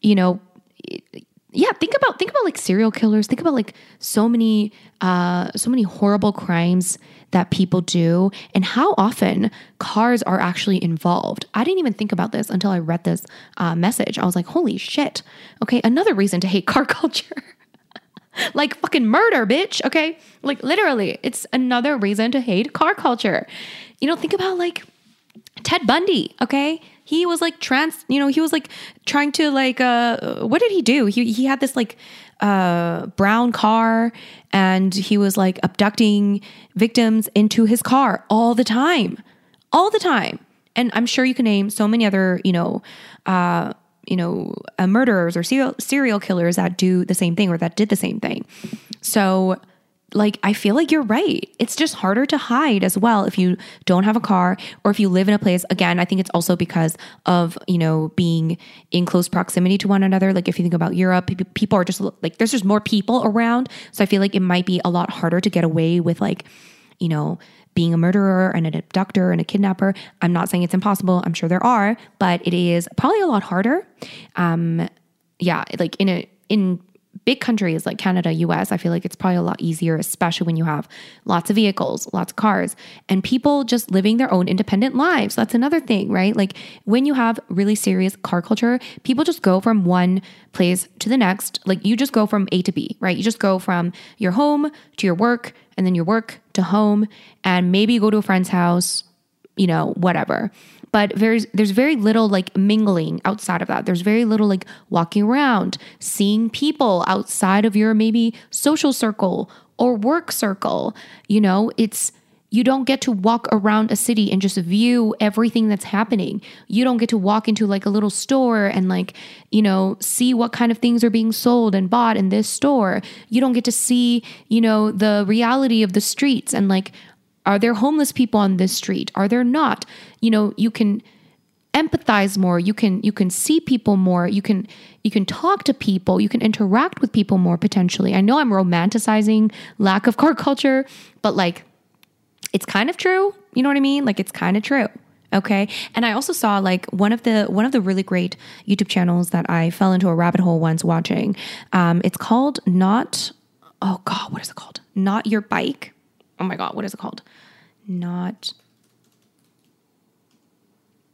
you know, it, Yeah, think about think about like serial killers. Think about like so many uh, so many horrible crimes that people do, and how often cars are actually involved. I didn't even think about this until I read this uh, message. I was like, holy shit! Okay, another reason to hate car culture, like fucking murder, bitch. Okay, like literally, it's another reason to hate car culture. You know, think about like Ted Bundy. Okay. He was like trans, you know, he was like trying to like, uh, what did he do? He, he had this like, uh, brown car, and he was like abducting victims into his car all the time, all the time. And I'm sure you can name so many other, you know, uh, you know, uh, murderers or serial, serial killers that do the same thing or that did the same thing. So like, I feel like you're right. It's just harder to hide as well if you don't have a car, or if you live in a place. Again, I think it's also because of, you know, being in close proximity to one another. Like if you think about Europe, people are just like, there's just more people around. So I feel like it might be a lot harder to get away with like, you know, being a murderer and an abductor and a kidnapper. I'm not saying it's impossible. I'm sure there are, but it is probably a lot harder. Um, yeah, like in a, in big countries like Canada, U S, I feel like it's probably a lot easier, especially when you have lots of vehicles, lots of cars, and people just living their own independent lives. That's another thing, right? Like when you have really serious car culture, people just go from one place to the next. Like you just go from A to B, right? You just go from your home to your work, and then your work to home, and maybe you go to a friend's house, you know, whatever. But there's, there's very little like mingling outside of that. There's very little like walking around, seeing people outside of your maybe social circle or work circle. You know, it's, you don't get to walk around a city and just view everything that's happening. You don't get to walk into like a little store and like, you know, see what kind of things are being sold and bought in this store. You don't get to see, you know, the reality of the streets and like, are there homeless people on this street? Are there not? You know, you can empathize more. You can, you can see people more. You can, you can talk to people. You can interact with people more potentially. I know I'm romanticizing lack of car culture, but like, it's kind of true. You know what I mean? Like, it's kind of true. Okay. And I also saw like one of the, one of the really great YouTube channels that I fell into a rabbit hole once watching. Um, it's called Not, oh God, what is it called? Not Your Bike. Oh my God, what is it called? Not,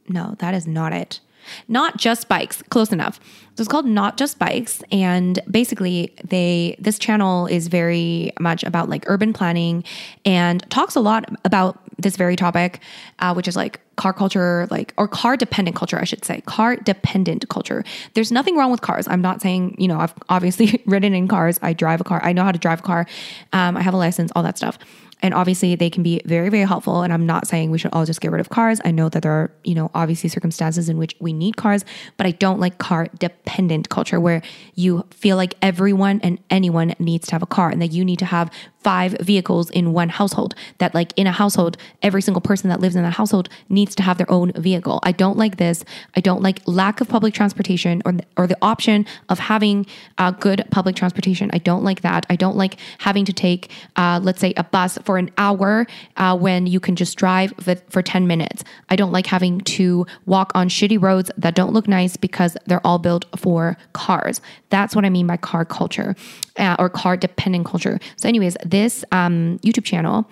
no, that is not it. Not Just Bikes, close enough. So it's called Not Just Bikes. And basically they, this channel is very much about like urban planning and talks a lot about this very topic, uh, which is like car culture, like, or car dependent culture, I should say, car dependent culture. There's nothing wrong with cars. I'm not saying, you know, I've obviously ridden in cars. I drive a car. I know how to drive a car. Um, I have a license, all that stuff. And obviously they can be very, very helpful. And I'm not saying we should all just get rid of cars. I know that there are, you know, obviously circumstances in which we need cars, but I don't like car dependent culture where you feel like everyone and anyone needs to have a car and that you need to have five vehicles in one household, that like in a household, every single person that lives in that household needs to have their own vehicle. I don't like this. I don't like lack of public transportation or, or the option of having uh, good public transportation. I don't like that. I don't like having to take, uh, let's say a bus for an hour uh, when you can just drive for ten minutes. I don't like having to walk on shitty roads that don't look nice because they're all built for cars. That's what I mean by car culture uh, or car dependent culture. So anyways, this um, YouTube channel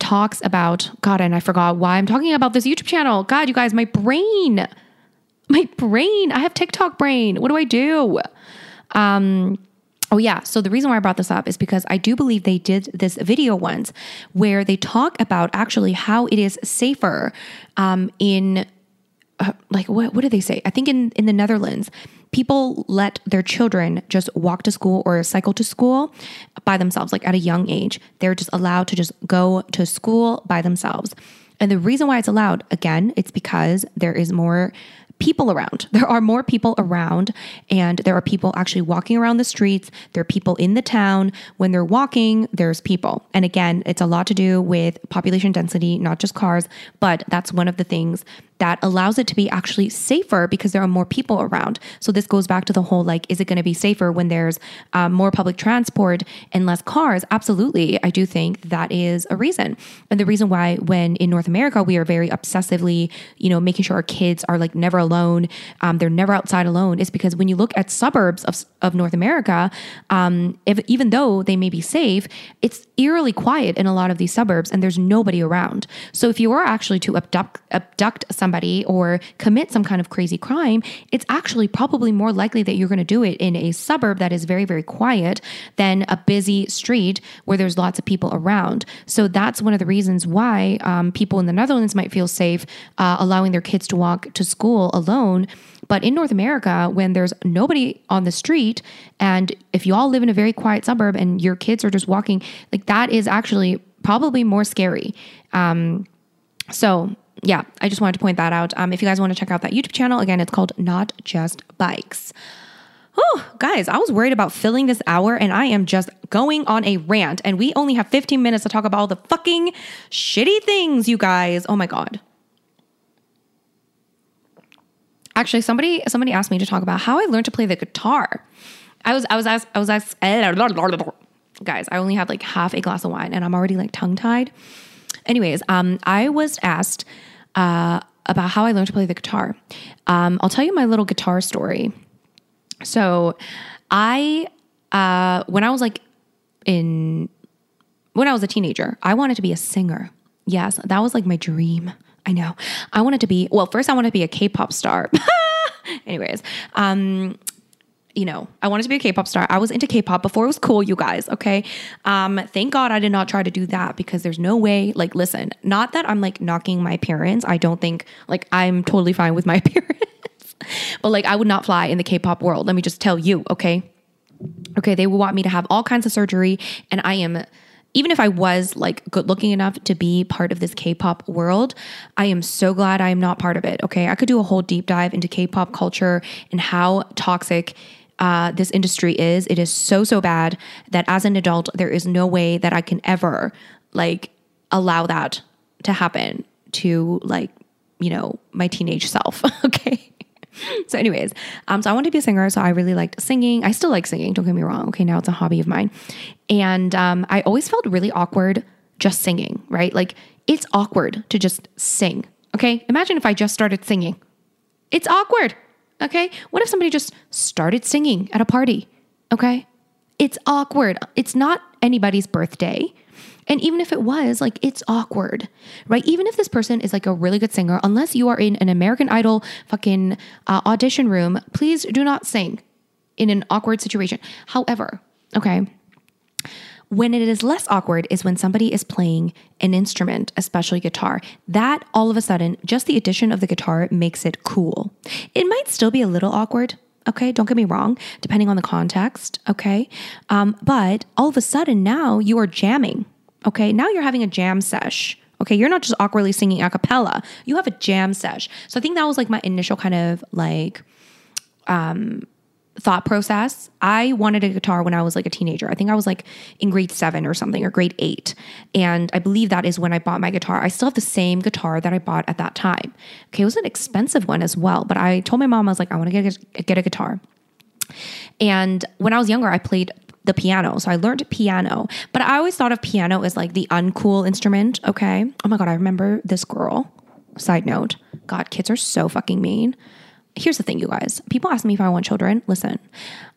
talks about, God, and I forgot why I'm talking about this YouTube channel. God, you guys, my brain, my brain, I have TikTok brain. What do I do? Um, Oh yeah. So the reason why I brought this up is because I do believe they did this video once where they talk about actually how it is safer, um, in uh, like, what, what do they say? I think in, in the Netherlands, people let their children just walk to school or cycle to school by themselves. Like at a young age, they're just allowed to just go to school by themselves. And the reason why it's allowed, again, it's because there is more people around. There are more people around, and there are people actually walking around the streets. There are people in the town. When they're walking, there's people. And again, it's a lot to do with population density, not just cars, but that's one of the things that allows it to be actually safer because there are more people around. So this goes back to the whole, like, is it going to be safer when there's um, more public transport and less cars? Absolutely. I do think that is a reason. And the reason why when in North America, we are very obsessively, you know, making sure our kids are like never alone. Um, they're never outside alone is because when you look at suburbs of, of North America, um, if, even though they may be safe, it's eerily quiet in a lot of these suburbs and there's nobody around. So if you are actually to abduct, abduct someone, somebody or commit some kind of crazy crime, it's actually probably more likely that you're going to do it in a suburb that is very, very quiet than a busy street where there's lots of people around. So that's one of the reasons why um, people in the Netherlands might feel safe uh, allowing their kids to walk to school alone. But in North America, when there's nobody on the street, and if you all live in a very quiet suburb and your kids are just walking, like that is actually probably more scary. Um, so yeah, I just wanted to point that out. Um, if you guys want to check out that YouTube channel, again, it's called Not Just Bikes. Oh, guys, I was worried about filling this hour and I am just going on a rant and we only have fifteen minutes to talk about all the fucking shitty things, you guys. Oh my God. Actually, somebody, somebody asked me to talk about how I learned to play the guitar. I was, I was, asked, I was, asked, guys, I only had like half a glass of wine and I'm already like tongue tied. Anyways, um, I was asked uh, about how I learned to play the guitar. Um, I'll tell you my little guitar story. So I Uh, when I was like in, when I was a teenager, I wanted to be a singer. Yes, that was like my dream. I know. I wanted to be, well, first I wanted to be a K-pop star. Anyways, um, you know, I wanted to be a K-pop star. I was into K-pop before it was cool, you guys. Okay. Um, thank God I did not try to do that, because there's no way, like, listen, not that I'm like knocking my parents. I don't think, like, I'm totally fine with my parents, but like, I would not fly in the K-pop world. Let me just tell you. Okay. Okay. They would want me to have all kinds of surgery, and I am, even if I was like good looking enough to be part of this K-pop world, I am so glad I am not part of it. Okay. I could do a whole deep dive into K-pop culture and how toxic uh, this industry is. It is so, so bad that as an adult, there is no way that I can ever like allow that to happen to, like, you know, my teenage self. Okay. So anyways, um, so I wanted to be a singer. So I really liked singing. I still like singing. Don't get me wrong. Okay. Now it's a hobby of mine. And, um, I always felt really awkward just singing, right? Like, it's awkward to just sing. Okay. Imagine if I just started singing. It's awkward. Okay. What if somebody just started singing at a party? Okay. It's awkward. It's not anybody's birthday. And even if it was, like, it's awkward, right? Even if this person is like a really good singer, unless you are in an American Idol fucking uh, audition room, please do not sing in an awkward situation. However, okay, when it is less awkward is when somebody is playing an instrument, especially guitar. That all of a sudden, just the addition of the guitar makes it cool. It might still be a little awkward. Okay, don't get me wrong, depending on the context. Okay, um, but all of a sudden now you are jamming. Okay, now you're having a jam sesh. Okay, you're not just awkwardly singing a cappella. You have a jam sesh. So I think that was like my initial kind of like um, thought process. I wanted a guitar when I was like a teenager. I think I was like in grade seven or something, or grade eight. And I believe that is when I bought my guitar. I still have the same guitar that I bought at that time. Okay, it was an expensive one as well. But I told my mom, I was like, I want to get a, get a guitar. And when I was younger, I played the piano. So I learned piano, but I always thought of piano as like the uncool instrument. Okay. Oh my God. I remember this girl. Side note. God, kids are so fucking mean. Here's the thing, you guys. People ask me if I want children. Listen,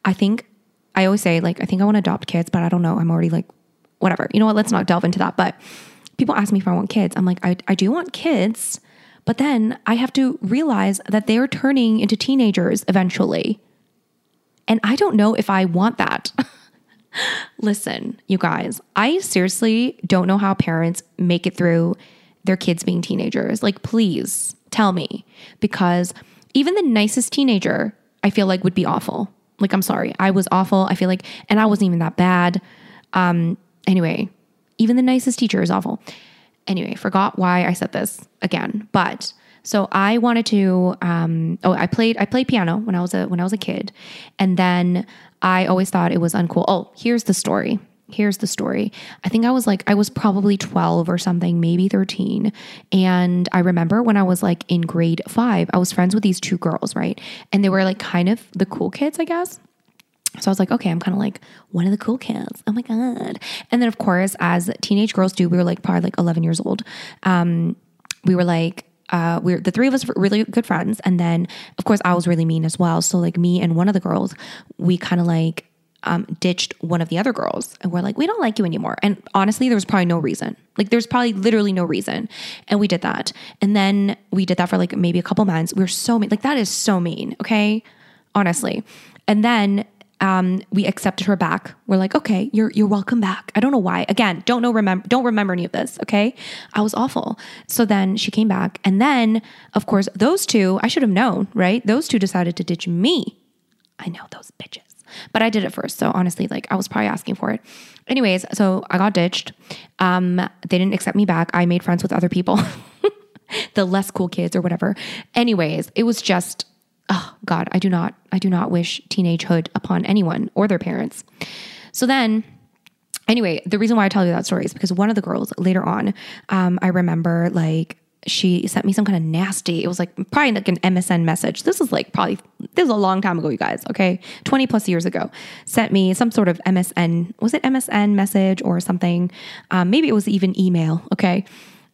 I think I always say like, I think I want to adopt kids, but I don't know. I'm already like, whatever. You know what? Let's not delve into that. But people ask me if I want kids. I'm like, I, I do want kids, but then I have to realize that they are turning into teenagers eventually. And I don't know if I want that. Listen, you guys, I seriously don't know how parents make it through their kids being teenagers. Like, please tell me, because even the nicest teenager, I feel like, would be awful. Like, I'm sorry. I was awful. I feel like, and I wasn't even that bad. Um, anyway, even the nicest teacher is awful. Anyway, forgot why I said this again, but so I wanted to, um, oh, I played, I played piano when I was a, when I was a kid. And then I always thought it was uncool. Oh, here's the story. Here's the story. I think I was like, I was probably twelve or something, maybe thirteen. And I remember when I was like in grade five, I was friends with these two girls, right? And they were like kind of the cool kids, I guess. So I was like, okay, I'm kind of like one of the cool kids. Oh my God. And then of course, as teenage girls do, we were like probably like eleven years old. Um, we were like, Uh, we we're the three of us were really good friends. And then of course I was really mean as well. So like me and one of the girls, we kind of like, um, ditched one of the other girls, and we're like, we don't like you anymore. And honestly, there was probably no reason. Like there's probably literally no reason. And we did that. And then we did that for like maybe a couple months. We were so mean. Like that is so mean. Okay. Honestly. And then, um, we accepted her back. We're like, okay, you're, you're welcome back. I don't know why. Again, don't know, remember, don't remember any of this. Okay. I was awful. So then she came back, and then of course those two, I should have known, right? Those two decided to ditch me. I know, those bitches, but I did it first. So honestly, like I was probably asking for it. Anyways. So I got ditched. Um, they didn't accept me back. I made friends with other people, the less cool kids or whatever. Anyways, it was just, oh God, I do not, I do not wish teenagehood upon anyone or their parents. So then anyway, the reason why I tell you that story is because one of the girls later on, um, I remember like she sent me some kind of nasty, it was like probably like an M S N message. This is like probably, this is a long time ago, you guys. Okay. twenty plus years ago, sent me some sort of M S N, was it M S N message or something? Um, maybe it was even email. Okay.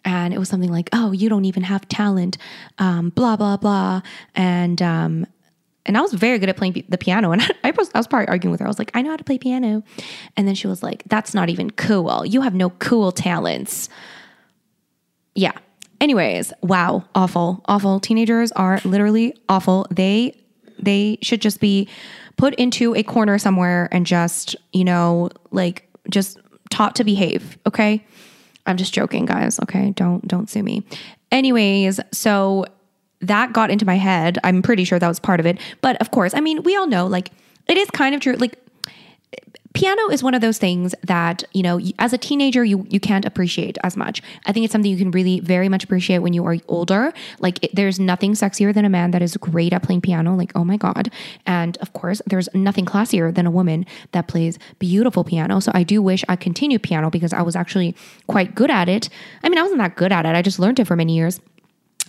And it was something like, oh, you don't even have talent, um, blah, blah, blah. And, um, And I was very good at playing the piano. And I was, I was probably arguing with her. I was like, I know how to play piano. And then she was like, that's not even cool. You have no cool talents. Yeah. Anyways, wow. Awful, awful. Teenagers are literally awful. They, they should just be put into a corner somewhere and just, you know, like just taught to behave. Okay. I'm just joking, guys. Okay. Don't, don't sue me. Anyways. So that got into my head. I'm pretty sure that was part of it. But of course, I mean, we all know, like, it is kind of true. Like, piano is one of those things that, you know, as a teenager, you, you can't appreciate as much. I think it's something you can really very much appreciate when you are older. Like, it, there's nothing sexier than a man that is great at playing piano. Like, oh my God. And of course, there's nothing classier than a woman that plays beautiful piano. So I do wish I continued piano because I was actually quite good at it. I mean, I wasn't that good at it. I just learned it for many years.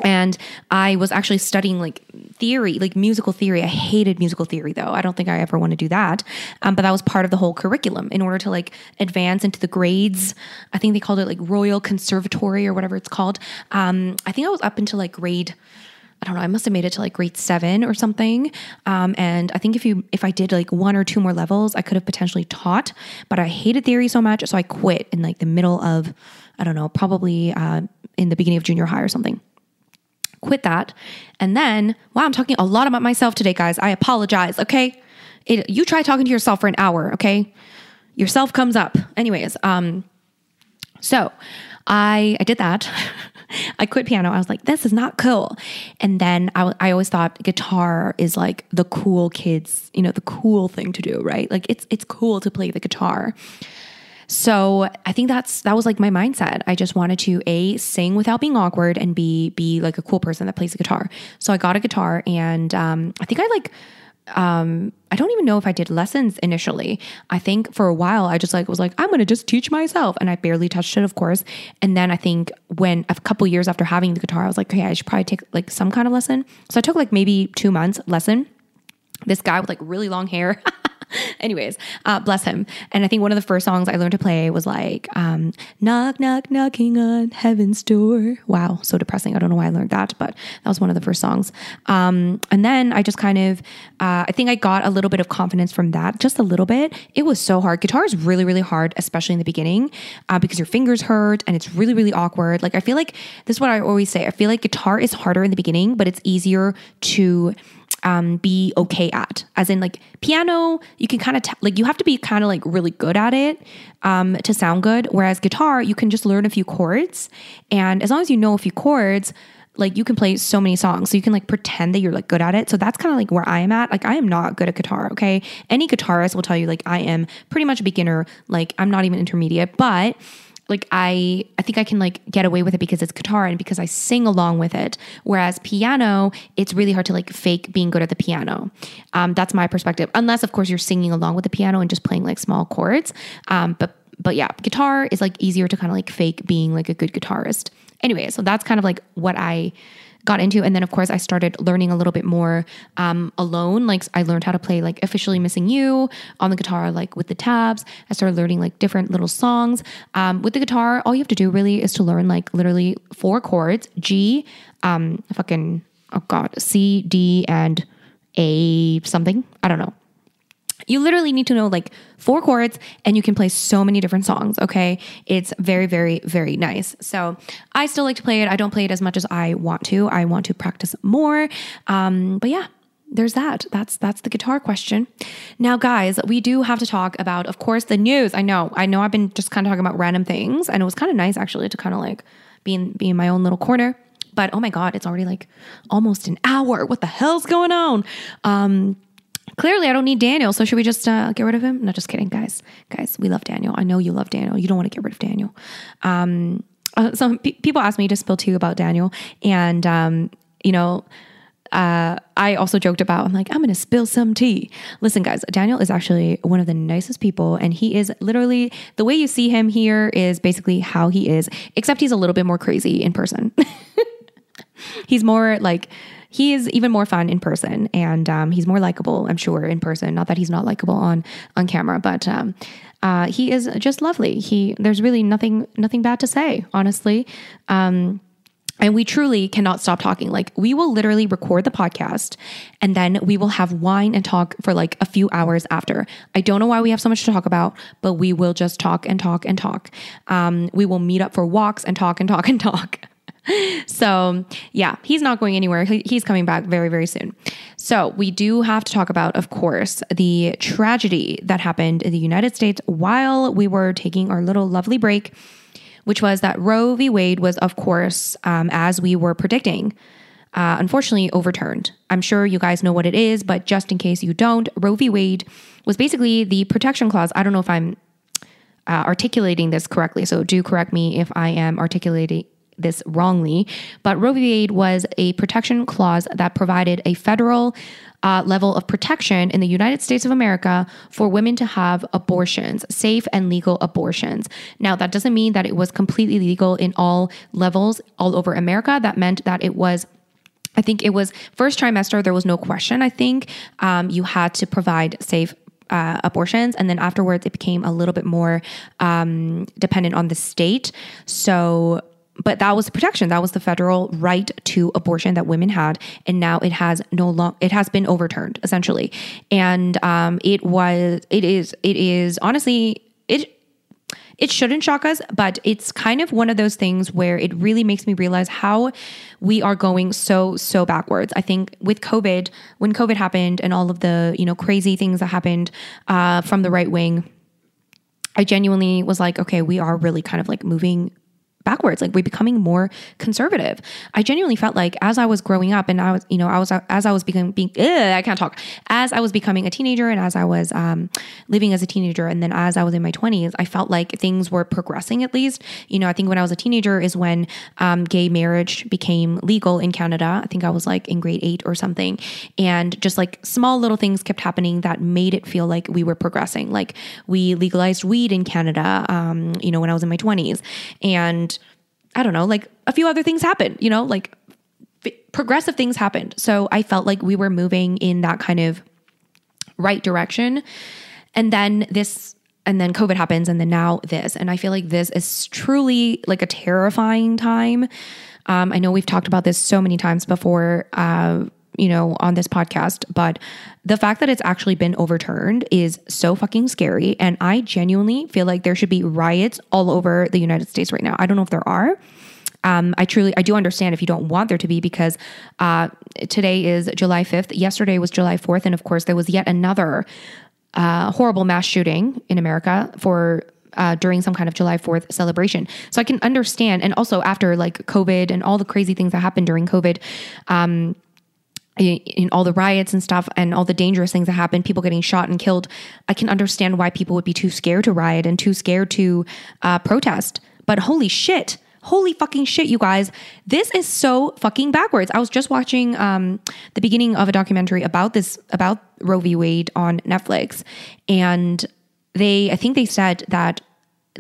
And I was actually studying like theory, like musical theory. I hated musical theory though. I don't think I ever want to do that. Um, but that was part of the whole curriculum in order to like advance into the grades. I think they called it like Royal Conservatory or whatever it's called. Um, I think I was up until like grade, I don't know, I must've made it to like grade seven or something. Um, and I think if you, if I did like one or two more levels, I could have potentially taught, but I hated theory so much. So I quit in like the middle of, I don't know, probably uh, in the beginning of junior high or something. Quit that. And then, wow, I'm talking a lot about myself today, guys. I apologize. Okay. It, you try talking to yourself for an hour. Okay. Yourself comes up. Anyways. Um, so I, I did that. I quit piano. I was like, this is not cool. And then I, I always thought guitar is like the cool kids, you know, the cool thing to do, right? Like it's, it's cool to play the guitar. So I think that's, that was like my mindset. I just wanted to A, sing without being awkward and B, be like a cool person that plays the guitar. So I got a guitar and, um, I think I like, um, I don't even know if I did lessons initially. I think for a while I just like, was like, I'm going to just teach myself. And I barely touched it, of course. And then I think when a couple years after having the guitar, I was like, okay, I should probably take like some kind of lesson. So I took like maybe two months lesson. This guy with like really long hair, anyways, uh, bless him. And I think one of the first songs I learned to play was like, um, knock, knock, knocking on heaven's door. Wow. So depressing. I don't know why I learned that, but that was one of the first songs. Um, and then I just kind of, uh, I think I got a little bit of confidence from that, just a little bit. It was so hard. Guitar is really, really hard, especially in the beginning, uh, because your fingers hurt and it's really, really awkward. Like, I feel like this is what I always say. I feel like guitar is harder in the beginning, but it's easier to, um, be okay at, as in like piano, you can kind of t- like, you have to be kind of like really good at it, um, to sound good. Whereas guitar, you can just learn a few chords. And as long as you know a few chords, like you can play so many songs. So you can like pretend that you're like good at it. So that's kind of like where I am at. Like I am not good at guitar. Okay. Any guitarist will tell you like, I am pretty much a beginner. Like I'm not even intermediate, but like I, I think I can like get away with it because it's guitar and because I sing along with it. Whereas piano, it's really hard to like fake being good at the piano. Um, that's my perspective. Unless of course you're singing along with the piano and just playing like small chords. Um, but, but yeah, guitar is like easier to kind of like fake being like a good guitarist. Anyway, so that's kind of like what I got into. And then of course I started learning a little bit more, um, alone. Like I learned how to play like Officially Missing You on the guitar, like with the tabs. I started learning like different little songs, um, with the guitar. All you have to do really is to learn like literally four chords, G, um, fucking, oh God, C, D, and A something. I don't know. You literally need to know like four chords and you can play so many different songs. Okay. It's very, very, very nice. So I still like to play it. I don't play it as much as I want to. I want to practice more. Um, but yeah, there's that. That's, that's the guitar question. Now guys, we do have to talk about, of course, the news. I know, I know I've been just kind of talking about random things and it was kind of nice actually to kind of like be in, be in my own little corner, but oh my God, it's already like almost an hour. What the hell's going on? Um, Clearly, I don't need Daniel, so should we just uh, get rid of him? No, just kidding, guys. Guys, we love Daniel. I know you love Daniel. You don't want to get rid of Daniel. Um, uh, some pe- people asked me to spill tea about Daniel, and um, you know, uh, I also joked about. I'm like, I'm gonna spill some tea. Listen, guys, Daniel is actually one of the nicest people, and he is literally the way you see him here is basically how he is, except he's a little bit more crazy in person. He's more like. He is even more fun in person and, um, he's more likable, I'm sure, in person. Not that he's not likable on, on camera, but, um, uh, he is just lovely. He, there's really nothing, nothing bad to say, honestly. Um, I And we truly cannot stop talking. Like, we will literally record the podcast and then we will have wine and talk for like a few hours after. I don't know why we have so much to talk about, but we will just talk and talk and talk. Um, we will meet up for walks and talk and talk and talk. So yeah, he's not going anywhere. He's coming back very, very soon. So we do have to talk about, of course, the tragedy that happened in the United States while we were taking our little lovely break, which was that Roe v. Wade was, of course, um, as we were predicting, uh, unfortunately overturned. I'm sure you guys know what it is, but just in case you don't, Roe v. Wade was basically the protection clause. I don't know if I'm uh, articulating this correctly, so do correct me if I am articulating this wrongly, but Roe v. Wade was a protection clause that provided a federal uh, level of protection in the United States of America for women to have abortions, safe and legal abortions. Now, that doesn't mean that it was completely legal in all levels all over America. That meant that it was, I think it was first trimester, there was no question, I think. Um, you had to provide safe Uh, abortions. And then afterwards, it became a little bit more um, dependent on the state. So But that was the protection. That was the federal right to abortion that women had, and now it has no long. It has been overturned essentially, and um, it was. It is. It is honestly. It. It shouldn't shock us, but it's kind of one of those things where it really makes me realize how we are going so, so backwards. I think with COVID, when COVID happened, and all of the you know crazy things that happened uh, from the right wing, I genuinely was like, okay, we are really kind of like moving backwards. Like, we're becoming more conservative. I genuinely felt like as I was growing up and I was, you know, I was, as I was becoming, being, ugh, I can't talk as I was becoming a teenager and as I was, um, living as a teenager. And then as I was in my twenties, I felt like things were progressing at least, you know, I think when I was a teenager is when, um, gay marriage became legal in Canada. I think I was like in grade eight or something. And just like small little things kept happening that made it feel like we were progressing. Like, we legalized weed in Canada, um, you know, when I was in my twenties, and I don't know, like a few other things happened, you know, like f- progressive things happened. So I felt like we were moving in that kind of right direction. And then this, and then COVID happens, and then now this. And I feel like this is truly like a terrifying time. Um, I know we've talked about this so many times before, uh, you know, on this podcast, but the fact that it's actually been overturned is so fucking scary. And I genuinely feel like there should be riots all over the United States right now. I don't know if there are. Um, I truly, I do understand if you don't want there to be, because uh, today is July fifth. Yesterday was July fourth. And of course there was yet another uh, horrible mass shooting in America for Uh, during some kind of July fourth celebration. So I can understand. And also after like COVID and all the crazy things that happened during COVID, um, in all the riots and stuff and all the dangerous things that happened, people getting shot and killed, I can understand why people would be too scared to riot and too scared to uh, protest. But holy shit, holy fucking shit, you guys, this is so fucking backwards. I was just watching um, the beginning of a documentary about this, about Roe v. Wade on Netflix. And they, I think they said that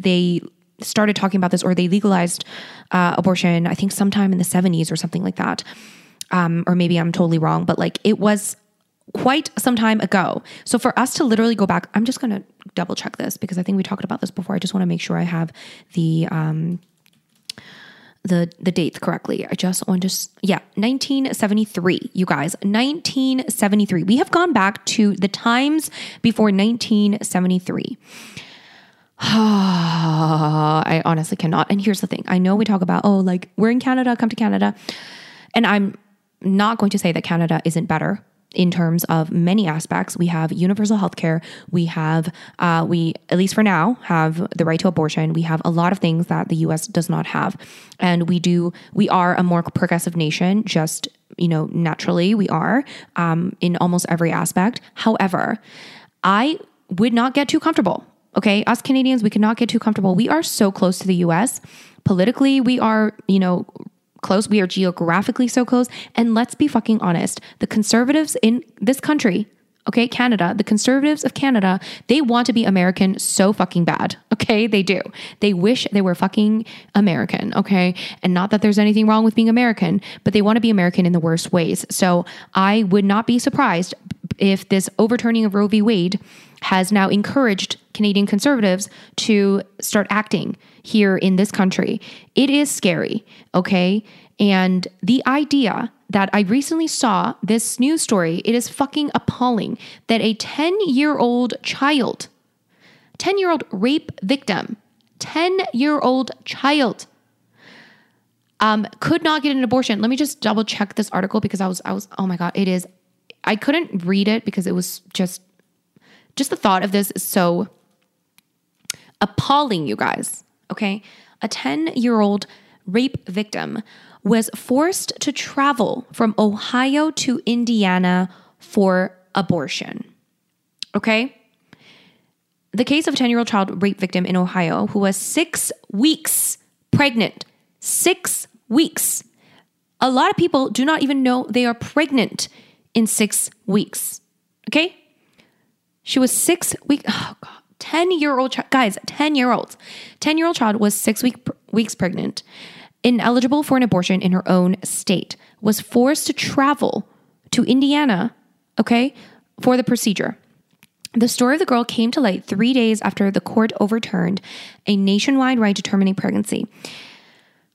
they started talking about this, or they legalized uh, abortion, I think sometime in the seventies or something like that. Um, or maybe I'm totally wrong, but like it was quite some time ago. So for us to literally go back, I'm just going to double check this because I think we talked about this before. I just want to make sure I have the, um, the, the dates correctly. I just want to, yeah, nineteen seventy-three, you guys, nineteen seventy-three. We have gone back to the times before nineteen seventy-three. I honestly cannot. And here's the thing. I know we talk about, oh, like we're in Canada, come to Canada. And I'm not going to say that Canada isn't better in terms of many aspects. We have universal healthcare. We have, uh, we, at least for now, have the right to abortion. We have a lot of things that the U S does not have. And we do, we are a more progressive nation, just, you know, naturally we are, um, in almost every aspect. However, I would not get too comfortable. Okay. Us Canadians, we cannot get too comfortable. We are so close to the U S politically. We are, you know, close. We are geographically so close. And let's be fucking honest. The conservatives in this country, okay, Canada, the conservatives of Canada, they want to be American so fucking bad. Okay. They do. They wish they were fucking American. Okay. And not that there's anything wrong with being American, but they want to be American in the worst ways. So I would not be surprised if this overturning of Roe v. Wade has now encouraged Canadian conservatives to start acting here in this country. It is scary, okay? And the idea that I recently saw this news story, it is fucking appalling that a ten-year-old child, ten-year-old rape victim, ten-year-old child um, could not get an abortion. Let me just double check this article because I was, I was, oh my God, it is. I couldn't read it because it was just, just the thought of this is so appalling, you guys, okay? A ten-year-old rape victim was forced to travel from Ohio to Indiana for abortion, okay? The case of a ten-year-old child rape victim in Ohio who was six weeks pregnant, six weeks. A lot of people do not even know they are pregnant in six weeks, okay? She was six weeks, oh God, ten-year-old child, guys, ten-year-olds. ten-year-old child was six week, weeks pregnant, ineligible for an abortion in her own state, was forced to travel to Indiana, okay, for the procedure. The story of the girl came to light three days after the court overturned a nationwide right to terminate pregnancy.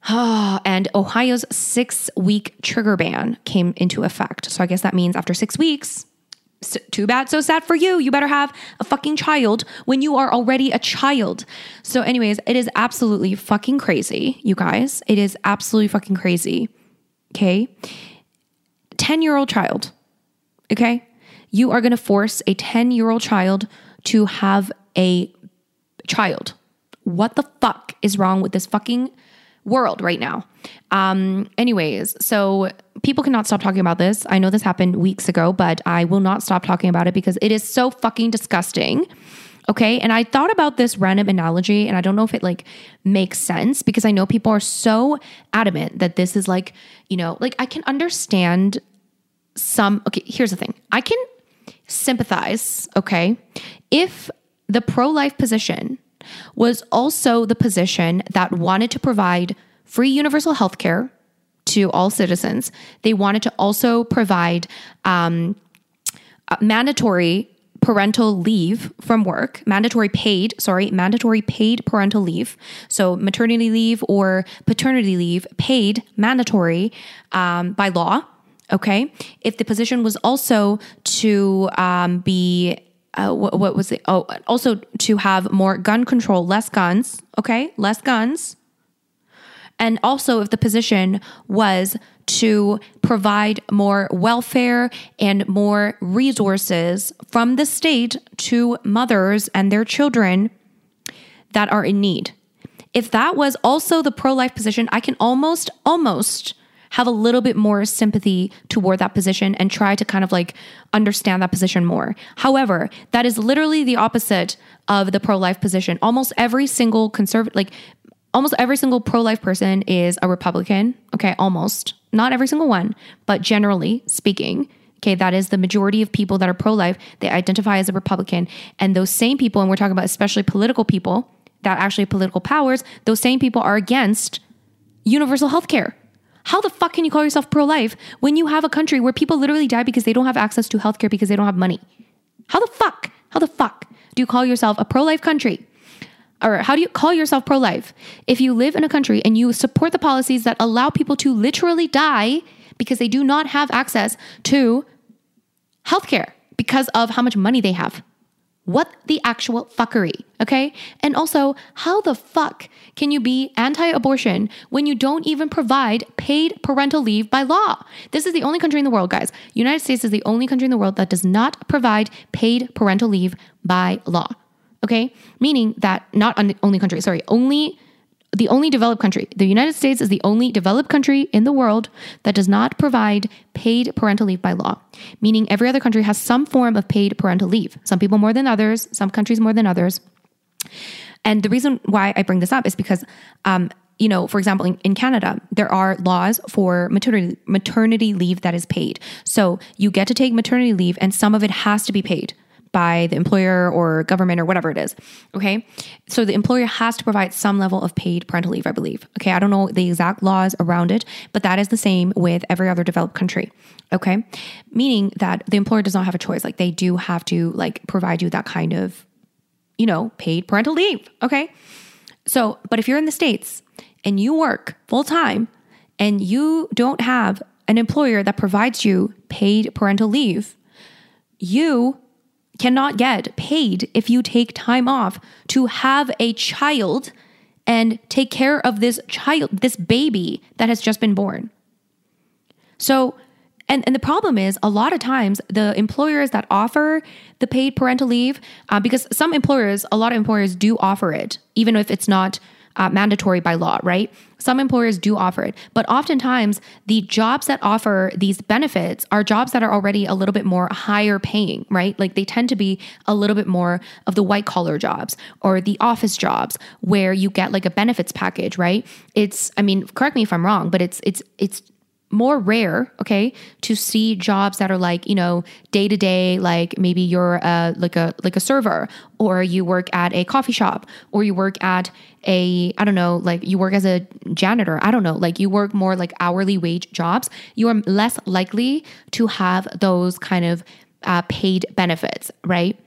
Oh, and Ohio's six-week trigger ban came into effect. So I guess that means after six weeks, so, too bad, so sad for you. You better have a fucking child when you are already a child. So anyways, it is absolutely fucking crazy, you guys. It is absolutely fucking crazy, okay? ten-year-old child, okay? You are going to force a ten-year-old child to have a child. What the fuck is wrong with this fucking world right now? Um, anyways, so people cannot stop talking about this. I know this happened weeks ago, but I will not stop talking about it because it is so fucking disgusting. Okay. And I thought about this random analogy and I don't know if it like makes sense because I know people are so adamant that this is like, you know, like I can understand some, okay, here's the thing. I can sympathize. Okay. If the pro-life position was also the position that wanted to provide free universal health care to all citizens. They wanted to also provide um, mandatory parental leave from work, mandatory paid, sorry, mandatory paid parental leave. So maternity leave or paternity leave, paid, mandatory um, by law, okay? If the position was also to um, be Uh, what, what was it? Oh, also to have more gun control, less guns. Okay. Less guns. And also if the position was to provide more welfare and more resources from the state to mothers and their children that are in need. If that was also the pro-life position, I can almost, almost have a little bit more sympathy toward that position and try to kind of like understand that position more. However, that is literally the opposite of the pro-life position. Almost every single conservative, like almost every single pro-life person is a Republican. Okay. Almost not every single one, but generally speaking, okay, that is the majority of people that are pro-life. They identify as a Republican, and those same people, and we're talking about especially political people that actually have political powers, those same people are against universal healthcare. How the fuck can you call yourself pro-life when you have a country where people literally die because they don't have access to healthcare because they don't have money? How the fuck, how the fuck do you call yourself a pro-life country? Or how do you call yourself pro-life if you live in a country and you support the policies that allow people to literally die because they do not have access to healthcare because of how much money they have? What the actual fuckery, okay? And also, how the fuck can you be anti-abortion when you don't even provide paid parental leave by law? This is the only country in the world, guys. United States is the only country in the world that does not provide paid parental leave by law, okay? Meaning that not on the only country, sorry, only the only developed country. The United States is the only developed country in the world that does not provide paid parental leave by law, meaning every other country has some form of paid parental leave. Some people more than others, some countries more than others. And the reason why I bring this up is because, um, you know, for example, in, in Canada, there are laws for maternity maternity leave that is paid. So you get to take maternity leave and some of it has to be paid by the employer or government or whatever it is, okay? So the employer has to provide some level of paid parental leave, I believe, okay? I don't know the exact laws around it, but that is the same with every other developed country, okay? Meaning that the employer does not have a choice. Like they do have to like provide you that kind of, you know, paid parental leave. Okay. So, but if you're in the States and you work full time and you don't have an employer that provides you paid parental leave, you cannot get paid if you take time off to have a child and take care of this child, this baby that has just been born. So, and, and the problem is a lot of times the employers that offer the paid parental leave, uh, because some employers, a lot of employers do offer it, even if it's not uh, mandatory by law, right? Some employers do offer it, but oftentimes the jobs that offer these benefits are jobs that are already a little bit more higher paying, right? Like they tend to be a little bit more of the white collar jobs or the office jobs where you get like a benefits package, right? It's, I mean, correct me if I'm wrong, but it's, it's, it's, more rare, okay, to see jobs that are like, you know, day to day, like maybe you're uh, like a like a server, or you work at a coffee shop, or you work at a, I don't know, like you work as a janitor. I don't know, like you work more like hourly wage jobs. You are less likely to have those kind of uh, paid benefits, right?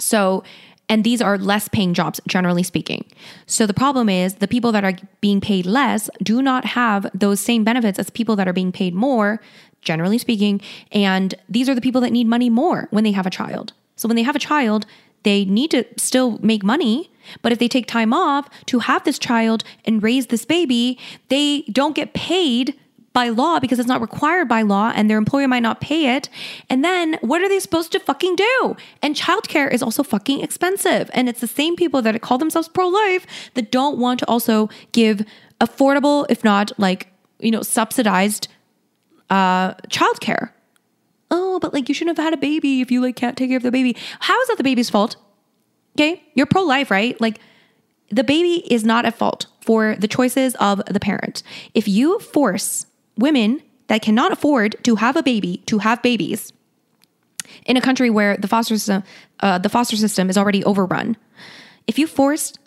So, and these are less paying jobs, generally speaking. So the problem is the people that are being paid less do not have those same benefits as people that are being paid more, generally speaking. And these are the people that need money more when they have a child. So when they have a child, they need to still make money. But if they take time off to have this child and raise this baby, they don't get paid by law because it's not required by law and their employer might not pay it. And then what are they supposed to fucking do? And childcare is also fucking expensive. And it's the same people that call themselves pro-life that don't want to also give affordable, if not like, you know, subsidized uh, childcare. Oh, but like you shouldn't have had a baby if you like can't take care of the baby. How is that the baby's fault? Okay. You're pro-life, right? Like the baby is not at fault for the choices of the parent. If you force women that cannot afford to have a baby to have babies in a country where the foster system, uh, the foster system is already overrun. If you forced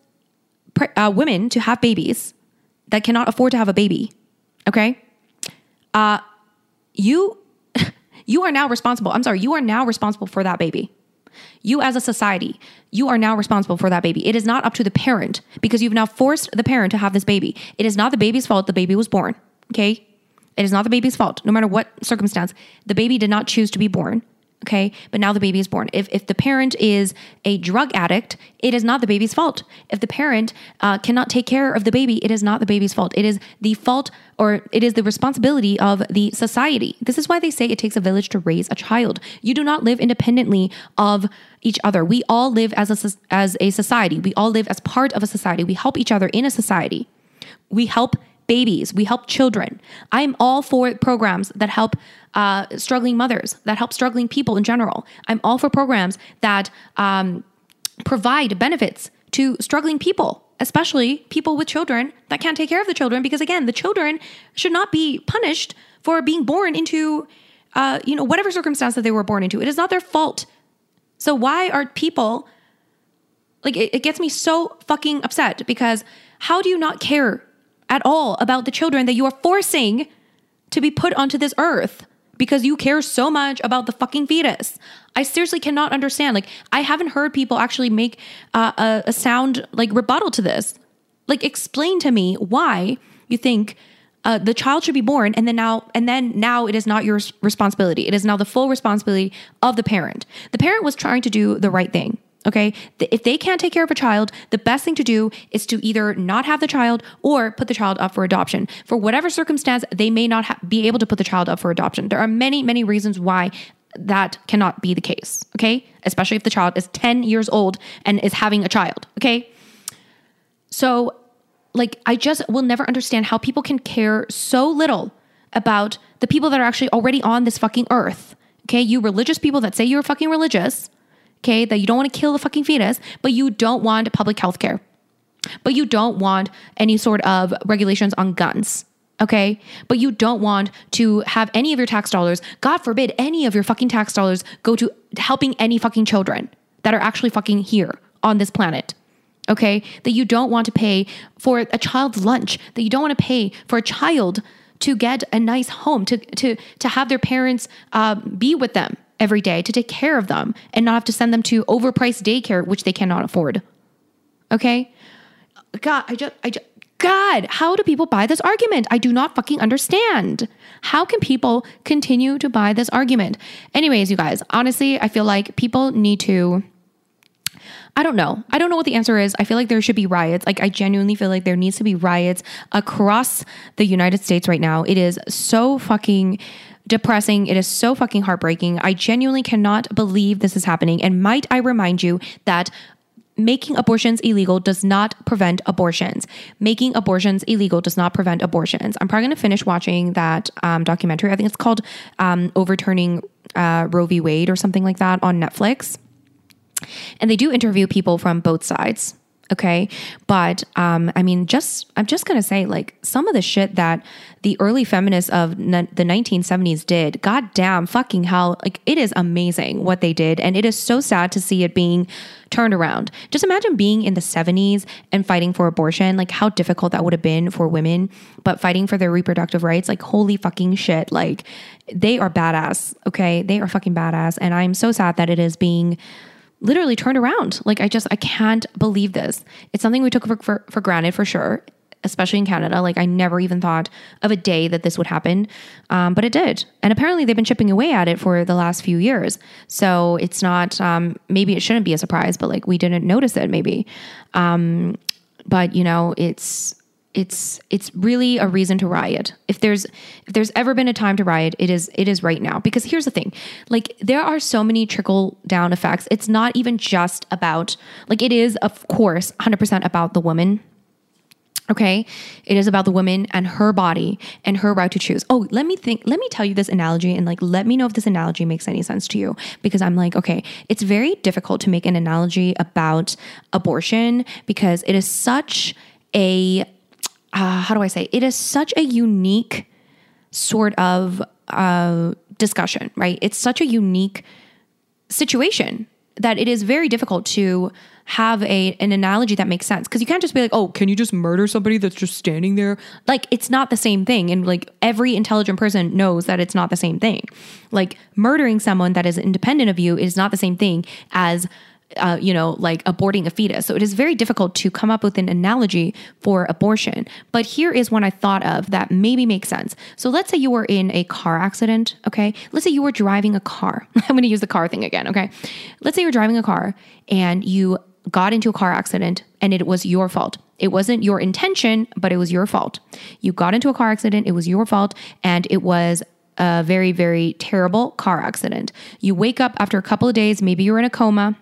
pre- uh, women to have babies that cannot afford to have a baby, okay, uh, you you are now responsible. I'm sorry, you are now responsible for that baby. You as a society, you are now responsible for that baby. It is not up to the parent because you've now forced the parent to have this baby. It is not the baby's fault. The baby was born. Okay. It is not the baby's fault. No matter what circumstance, the baby did not choose to be born. Okay. But now the baby is born. If if the parent is a drug addict, it is not the baby's fault. If the parent uh, cannot take care of the baby, it is not the baby's fault. It is the fault or it is the responsibility of the society. This is why they say it takes a village to raise a child. You do not live independently of each other. We all live as a, as a society. We all live as part of a society. We help each other in a society. We help babies. We help children. I'm all for programs that help uh, struggling mothers, that help struggling people in general. I'm all for programs that um, provide benefits to struggling people, especially people with children that can't take care of the children. Because again, the children should not be punished for being born into, uh, you know, whatever circumstance that they were born into. It is not their fault. So why are people like, it, it gets me so fucking upset because how do you not care at all about the children that you are forcing to be put onto this earth because you care so much about the fucking fetus? I seriously cannot understand. Like, I haven't heard people actually make uh, a, a sound like rebuttal to this. Like, explain to me why you think uh, the child should be born and then now and then now it is not your responsibility. It is now the full responsibility of the parent. The parent was trying to do the right thing. Okay. If they can't take care of a child, the best thing to do is to either not have the child or put the child up for adoption. For whatever circumstance, they may not ha- be able to put the child up for adoption. There are many, many reasons why that cannot be the case. Okay. Especially if the child is ten years old and is having a child. Okay. So like, I just will never understand how people can care so little about the people that are actually already on this fucking earth. Okay. You religious people that say you're fucking religious. Okay, that you don't want to kill the fucking fetus, but you don't want public health care, but you don't want any sort of regulations on guns. Okay, but you don't want to have any of your tax dollars, God forbid, any of your fucking tax dollars go to helping any fucking children that are actually fucking here on this planet. Okay, that you don't want to pay for a child's lunch, that you don't want to pay for a child to get a nice home, to to to have their parents uh, be with them. every day to take care of them and not have to send them to overpriced daycare, which they cannot afford. Okay? God, I just, I just, God, how do people buy this argument? I do not fucking understand. How can people continue to buy this argument? Anyways, you guys, honestly, I feel like people need to, I don't know. I don't know what the answer is. I feel like there should be riots. Like, I genuinely feel like there needs to be riots across the United States right now. It is so fucking depressing. It is so fucking heartbreaking. I genuinely cannot believe this is happening. And might I remind you that making abortions illegal does not prevent abortions. Making abortions illegal does not prevent abortions. I'm probably going to finish watching that um, documentary. I think it's called um, Overturning uh, Roe v. Wade or something like that on Netflix. And they do interview people from both sides. Okay. But, um, I mean, just, I'm just going to say, like, some of the shit that the early feminists of n- the nineteen seventies did, goddamn fucking hell. Like, it is amazing what they did. And it is so sad to see it being turned around. Just imagine being in the seventies and fighting for abortion, like how difficult that would have been for women, but fighting for their reproductive rights, like, holy fucking shit. Like, they are badass. Okay. They are fucking badass. And I'm so sad that it is being literally turned around. Like, I just, I can't believe this. It's something we took for, for, for granted, for sure, especially in Canada. Like, I never even thought of a day that this would happen, um, but it did. And apparently they've been chipping away at it for the last few years. So it's not, um, maybe it shouldn't be a surprise, but, like, we didn't notice it maybe. Um, but you know, it's, it's, it's really a reason to riot. If there's, if there's ever been a time to riot, it is, it is right now, because here's the thing, like, there are so many trickle down effects. It's not even just about, like, it is, of course, one hundred percent about the woman. Okay. It is about the woman and her body and her right to choose. Oh, let me think, let me tell you this analogy, and, like, let me know if this analogy makes any sense to you, because I'm like, okay, it's very difficult to make an analogy about abortion because it is such a, Uh, how do I say? It is such a unique sort of uh, discussion, right? It's such a unique situation that it is very difficult to have a an analogy that makes sense, because you can't just be like, oh, can you just murder somebody that's just standing there? Like, it's not the same thing. And, like, every intelligent person knows that it's not the same thing. Like, murdering someone that is independent of you is not the same thing as Uh, you know, like aborting a fetus. So it is very difficult to come up with an analogy for abortion. But here is one I thought of that maybe makes sense. So let's say you were in a car accident. Okay. Let's say you were driving a car. I'm going to use the car thing again. Okay. Let's say you're driving a car and you got into a car accident, and it was your fault. It wasn't your intention, but it was your fault. You got into a car accident. It was your fault. And it was a very, very terrible car accident. You wake up after a couple of days, maybe you're in a coma.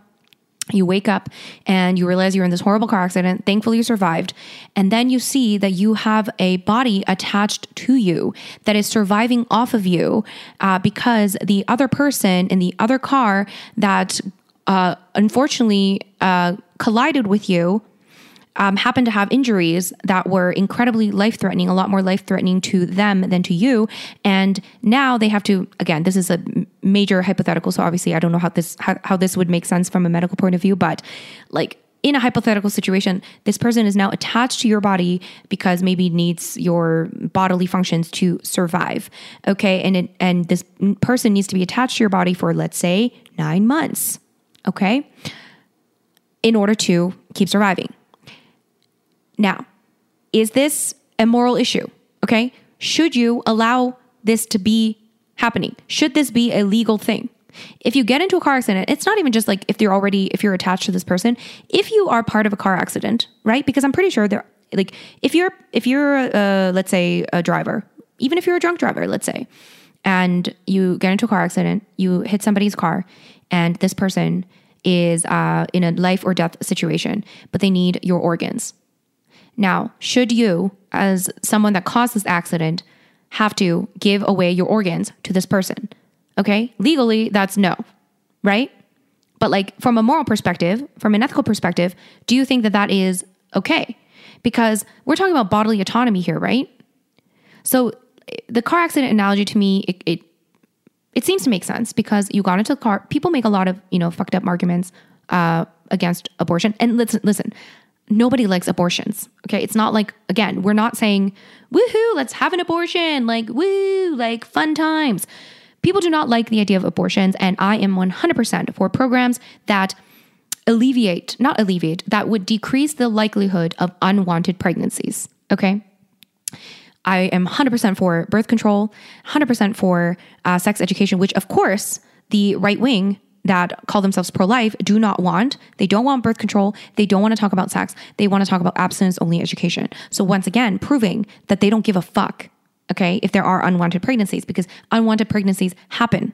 You wake up and you realize you're in this horrible car accident. Thankfully, you survived. And then you see that you have a body attached to you that is surviving off of you uh, because the other person in the other car that uh, unfortunately uh, collided with you um, happened to have injuries that were incredibly life-threatening, a lot more life-threatening to them than to you. And now they have to, again, this is a major hypothetical. So obviously I don't know how this, how, how this would make sense from a medical point of view, but, like, in a hypothetical situation, this person is now attached to your body because maybe needs your bodily functions to survive. Okay. And, it, and this person needs to be attached to your body for, let's say, nine months. Okay. In order to keep surviving. Now, is this a moral issue? Okay. Should you allow this to be happening? Should this be a legal thing? If you get into a car accident, it's not even just like if you're already, if you're attached to this person, if you are part of a car accident, right? Because I'm pretty sure there, like, if you're, if you're, uh, let's say a driver, even if you're a drunk driver, let's say, and you get into a car accident, you hit somebody's car, and this person is uh, in a life or death situation, but they need your organs. Now, should you, as someone that caused this accident, have to give away your organs to this person? Okay? Legally, that's no, right? But, like, from a moral perspective, from an ethical perspective, do you think that that is okay? Because we're talking about bodily autonomy here, right? So the car accident analogy to me, it it, it seems to make sense, because you got into the car. People make a lot of, you know, fucked up arguments uh, against abortion. And listen, listen. Nobody likes abortions. Okay. It's not like, again, we're not saying, woohoo, let's have an abortion. Like, woo, like fun times. people do not like the idea of abortions, and I am one hundred percent for programs that alleviate, not alleviate, that would decrease the likelihood of unwanted pregnancies, okay? I am one hundred percent for birth control, one hundred percent for uh, sex education, which of course the right wing that call themselves pro-life do not want. They don't want birth control. They don't want to talk about sex. They want to talk about abstinence-only education. So once again, proving that they don't give a fuck, okay, if there are unwanted pregnancies, because unwanted pregnancies happen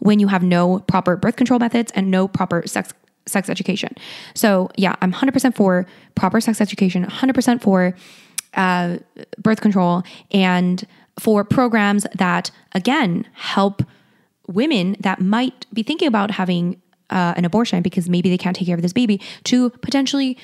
when you have no proper birth control methods and no proper sex sex education. So yeah, I'm one hundred percent for proper sex education, one hundred percent for uh, birth control, and for programs that, again, help women that might be thinking about having uh, an abortion because maybe they can't take care of this baby, to potentially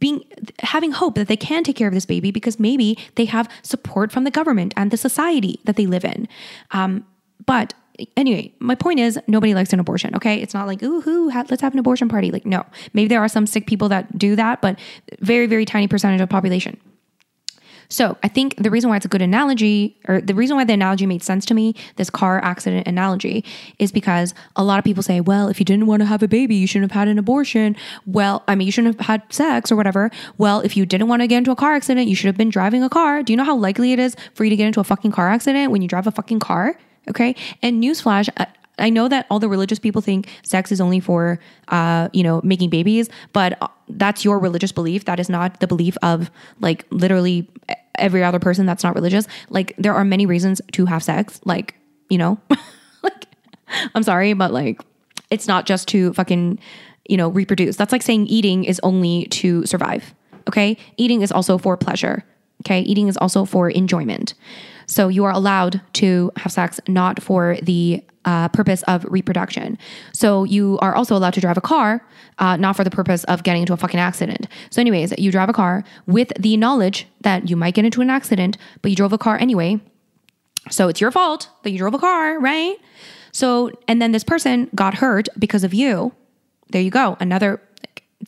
being having hope that they can take care of this baby because maybe they have support from the government and the society that they live in. Um, but anyway, my point is nobody likes an abortion, okay? It's not like, ooh, ooh, let's have an abortion party. Like, no. Maybe there are some sick people that do that, but very, very tiny percentage of the population. So I think the reason why it's a good analogy, or the reason why the analogy made sense to me, this car accident analogy, is because a lot of people say, well, if you didn't want to have a baby, you shouldn't have had an abortion. Well, I mean, you shouldn't have had sex or whatever. Well, if you didn't want to get into a car accident, you should have been driving a car. Do you know how likely it is for you to get into a fucking car accident when you drive a fucking car? Okay. And newsflash, I know that all the religious people think sex is only for, uh, you know, making babies, but that's your religious belief. That is not the belief of like literally every other person that's not religious. Like, there are many reasons to have sex. Like, you know, like, I'm sorry, but like, it's not just to fucking, you know, reproduce. That's like saying eating is only to survive. Okay. Eating is also for pleasure. Okay. Eating is also for enjoyment. So you are allowed to have sex, not for the Uh, purpose of reproduction. So you are also allowed to drive a car, uh, not for the purpose of getting into a fucking accident. So anyways, you drive a car with the knowledge that you might get into an accident, but you drove a car anyway. So it's your fault that you drove a car, right? So, and then this person got hurt because of you. There you go. Another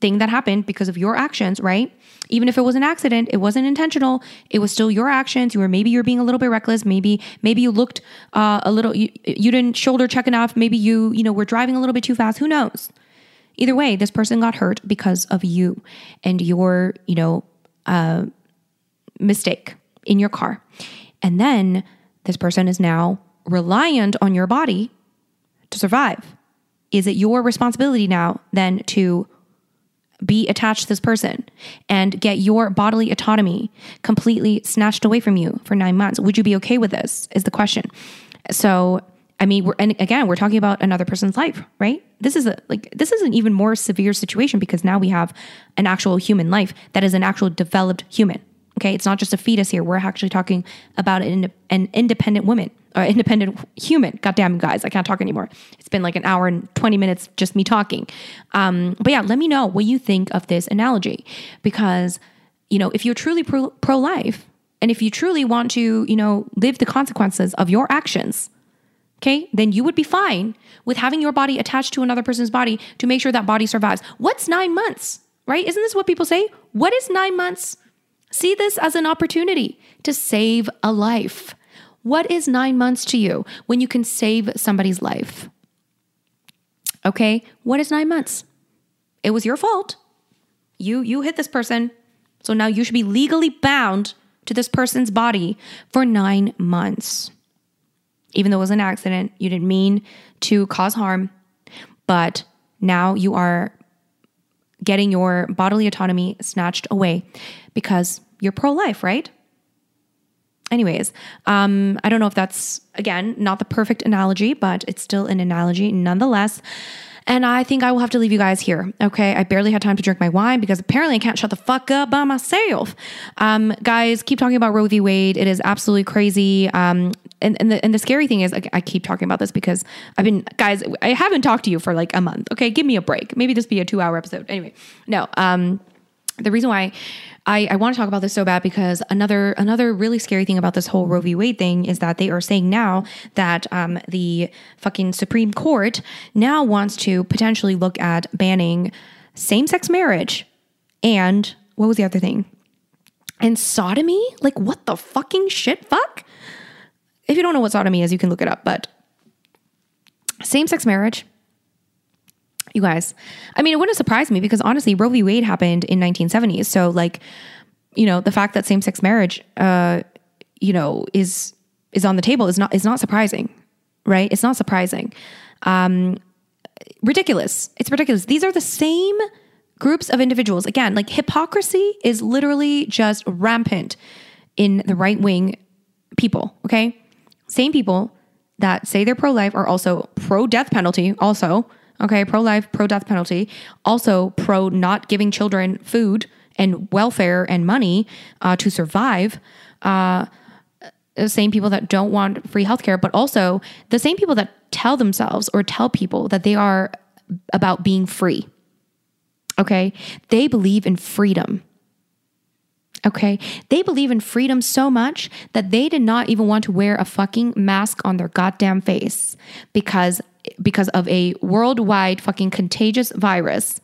thing that happened because of your actions, right? Even if it was an accident, it wasn't intentional. It was still your actions. You were, maybe you're being a little bit reckless. Maybe, maybe you looked uh, a little, you, you didn't shoulder check enough. Maybe you, you know, were driving a little bit too fast. Who knows? Either way, this person got hurt because of you and your, you know, uh, mistake in your car. And then this person is now reliant on your body to survive. Is it your responsibility now then to be attached to this person and get your bodily autonomy completely snatched away from you for nine months? Would you be okay with this is the question. So, I mean, we're, and again, we're talking about another person's life, right? This is a, like, this is an even more severe situation because now we have an actual human life that is an actual developed human. Okay. It's not just a fetus here. We're actually talking about an, an independent woman or independent human. Goddamn, guys, I can't talk anymore. It's been like an hour and twenty minutes, just me talking. Um, but yeah, let me know what you think of this analogy, because, you know, if you're truly pro- pro-life and if you truly want to, you know, live the consequences of your actions, okay, then you would be fine with having your body attached to another person's body to make sure that body survives. What's nine months, right? Isn't this what people say? What is nine months? See this as an opportunity to save a life. What is nine months to you when you can save somebody's life? Okay, what is nine months? It was your fault. You you hit this person, so now you should be legally bound to this person's body for nine months. Even though it was an accident, you didn't mean to cause harm, but now you are getting your bodily autonomy snatched away because you're pro-life, right? Anyways, um, I don't know if that's, again, not the perfect analogy, but it's still an analogy nonetheless. And I think I will have to leave you guys here. Okay. I barely had time to drink my wine because apparently I can't shut the fuck up by myself. Um, guys, keep talking about Roe v. Wade. It is absolutely crazy. Um, and, and the, and the scary thing is like, I keep talking about this because I've been, guys, I haven't talked to you for like a month. Okay. Give me a break. Maybe this be a two hour episode. Anyway, no, um, the reason why I, I want to talk about this so bad, because another another really scary thing about this whole Roe v. Wade thing is that they are saying now that um, the fucking Supreme Court now wants to potentially look at banning same-sex marriage and what was the other thing? And sodomy? Like, what the fucking shit? Fuck? If you don't know what sodomy is, you can look it up, but Same-sex marriage. You guys, I mean, it wouldn't surprise me because honestly, Roe v. Wade happened in nineteen seventies. So like, you know, the fact that same-sex marriage, uh, you know, is, is on the table is not, is not surprising, right? It's not surprising. Um, ridiculous. It's ridiculous. These are the same groups of individuals. Again, like hypocrisy is literally just rampant in the right-wing people. Okay. Same people that say they're pro-life are also pro-death penalty also. Okay, pro-life, pro-death penalty, also pro not giving children food and welfare and money uh, to survive. Uh, the same people that don't want free healthcare, but also the same people that tell themselves or tell people that they are about being free. Okay, they believe in freedom. Okay, they believe in freedom so much that they did not even want to wear a fucking mask on their goddamn face because because of a worldwide fucking contagious virus,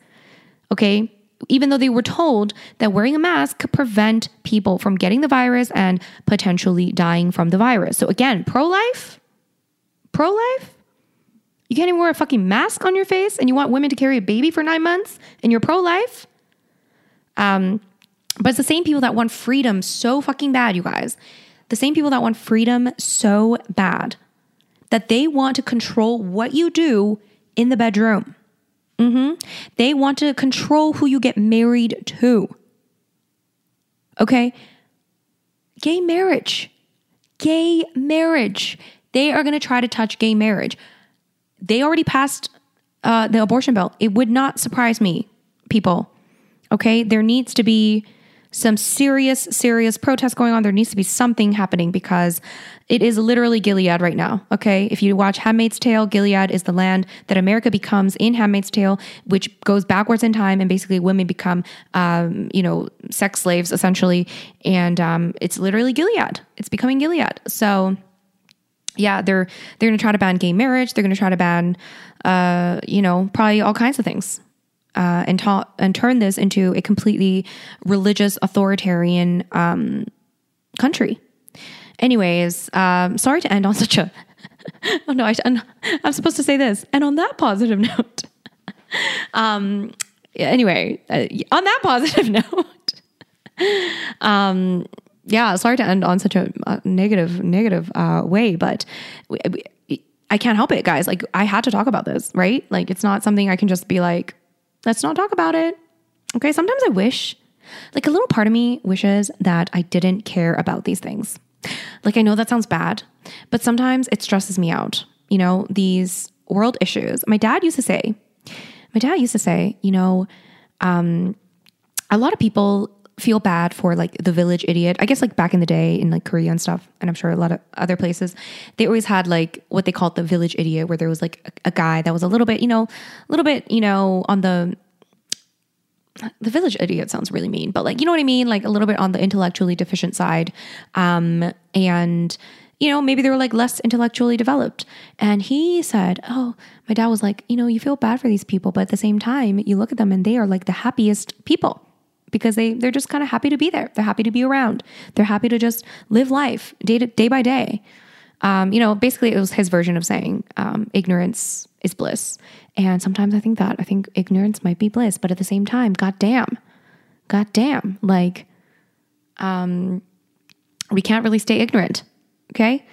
okay? Even though they were told that wearing a mask could prevent people from getting the virus and potentially dying from the virus. So again, pro-life, pro-life, you can't even wear a fucking mask on your face and you want women to carry a baby for nine months and you're pro-life? Um, but it's the same people that want freedom so fucking bad, you guys. The same people that want freedom so bad. That they want to control what you do in the bedroom. Mm-hmm. They want to control who you get married to. Okay? Gay marriage. Gay marriage. They are going to try to touch gay marriage. They already passed uh, the abortion bill. It would not surprise me, people. Okay? There needs to be some serious, serious protests going on. There needs to be something happening because it is literally Gilead right now, okay? If you watch Handmaid's Tale, Gilead is the land that America becomes in Handmaid's Tale, which goes backwards in time, and basically women become, um, you know, sex slaves, essentially, and um, it's literally Gilead. It's becoming Gilead. So, yeah, they're they're going to try to ban gay marriage. They're going to try to ban, uh, you know, probably all kinds of things. Uh, and ta- and turn this into a completely religious, authoritarian um, country. Anyways, um, sorry to end on such a... oh no, I, I'm supposed to say this. And on that positive note... um, anyway, uh, on that positive note... um, yeah, sorry to end on such a uh, negative, negative uh, way, but... We, we, I can't help it, guys. Like, I had to talk about this, right? Like, it's not something I can just be like... Let's not talk about it. Okay. Sometimes I wish, like a little part of me wishes that I didn't care about these things. Like, I know that sounds bad, but sometimes it stresses me out. You know, these world issues. My dad used to say, my dad used to say, you know, um, a lot of people feel bad for like the village idiot. I guess like back in the day in like Korea and stuff, and I'm sure a lot of other places, they always had like what they called the village idiot, where there was like a, a guy that was a little bit, you know, a little bit, you know, on the, the village idiot sounds really mean, but like, you know what I mean? Like a little bit on the intellectually deficient side. Um, and you know, maybe they were like less intellectually developed. And he said, oh, my dad was like, you know, you feel bad for these people, but at the same time you look at them and they are like the happiest people. Because they, they're just kind of happy to be there. They're happy to be around. They're happy to just live life day to, day by day. Um, you know, basically it was his version of saying um, ignorance is bliss. And sometimes I think that. I think ignorance might be bliss. But at the same time, goddamn, goddamn, like um, we can't really stay ignorant, okay?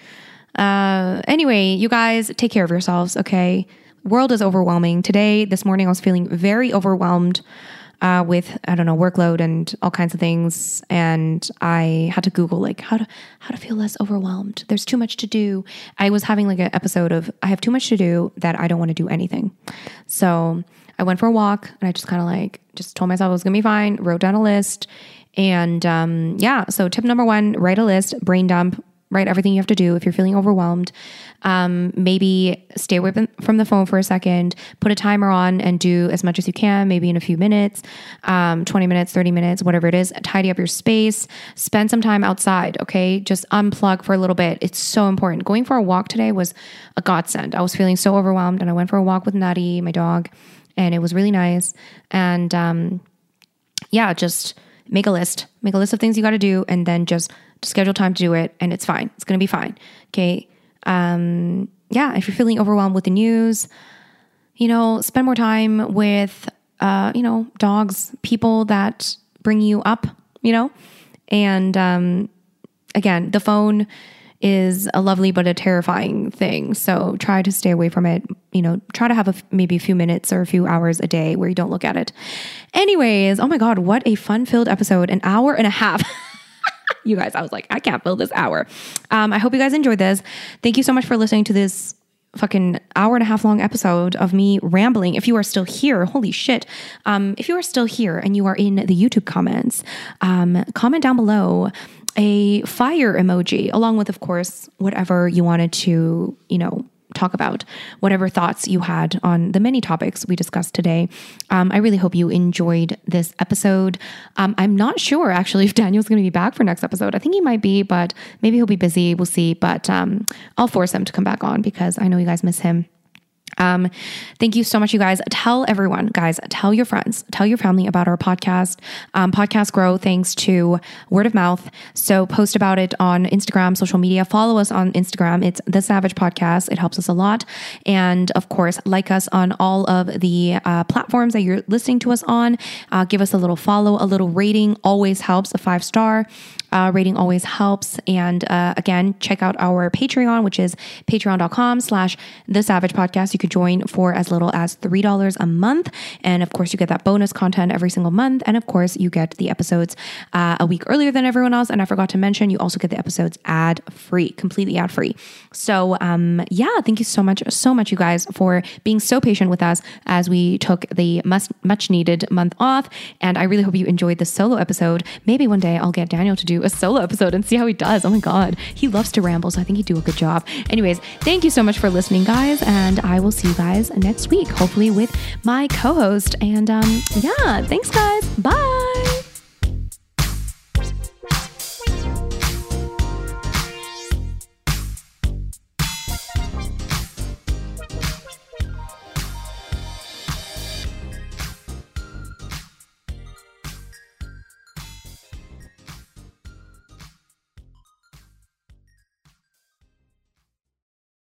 Uh, anyway, you guys take care of yourselves, okay? World is overwhelming. Today, this morning, I was feeling very overwhelmed. Uh, with, I don't know, workload and all kinds of things. And I had to Google like how to, how to feel less overwhelmed. There's too much to do. I was having like an episode of, I have too much to do that I don't want to do anything. So I went for a walk and I just kind of like, just told myself it was going to be fine. Wrote down a list. And um, yeah, so tip number one, write a list, brain dump, write everything you have to do if you're feeling overwhelmed. Um, maybe stay away from the phone for a second, put a timer on and do as much as you can, maybe in a few minutes, um, twenty minutes, thirty minutes, whatever it is, tidy up your space, spend some time outside. Okay. Just unplug for a little bit. It's so important. Going for a walk today was a godsend. I was feeling so overwhelmed and I went for a walk with Nadi, my dog, and it was really nice. And, um, yeah, just make a list, make a list of things you got to do and then just schedule time to do it. And it's fine. It's going to be fine. Okay. Um, yeah, if you're feeling overwhelmed with the news, you know, spend more time with, uh, you know, dogs, people that bring you up, you know, and, um, again, the phone is a lovely, but a terrifying thing. So try to stay away from it. You know, try to have a, maybe a few minutes or a few hours a day where you don't look at it. Anyways. Oh my God, what a fun filled episode, an hour and a half. You guys, I was like, I can't fill this hour. Um, I hope you guys enjoyed this. Thank you so much for listening to this fucking hour and a half long episode of me rambling. If you are still here, holy shit. Um, if you are still here and you are in the YouTube comments, um, comment down below a fire emoji, along with, of course, whatever you wanted to, you know, talk about, whatever thoughts you had on the many topics we discussed today. Um, I really hope you enjoyed this episode. Um, I'm not sure actually if Daniel's going to be back for next episode. I think he might be, but maybe he'll be busy. We'll see. But um, I'll force him to come back on because I know you guys miss him. Um, thank you so much, you guys. Tell everyone, guys, tell your friends, tell your family about our podcast. Um, podcasts grow thanks to word of mouth. So post about it on Instagram, social media, follow us on Instagram. It's The Savage Podcast. It helps us a lot. And of course, like us on all of the uh, platforms that you're listening to us on. Uh, give us a little follow, a little rating, always helps, a five star. Uh, rating always helps. And uh, again, check out our Patreon, which is patreon.com slash The Savage Podcast. You could join for as little as three dollars a month. And of course, you get that bonus content every single month. And of course, you get the episodes uh, a week earlier than everyone else. And I forgot to mention, you also get the episodes ad free, completely ad free. So um, yeah, thank you so much, so much, you guys, for being so patient with us as we took the must, much needed month off. And I really hope you enjoyed the solo episode. Maybe one day I'll get Daniel to do a solo episode and see how he does. Oh my God. He loves to ramble, so I think he'd do a good job. Anyways, thank you so much for listening, guys, and I will see you guys next week, hopefully with my co-host. And um, yeah, thanks, guys. Bye.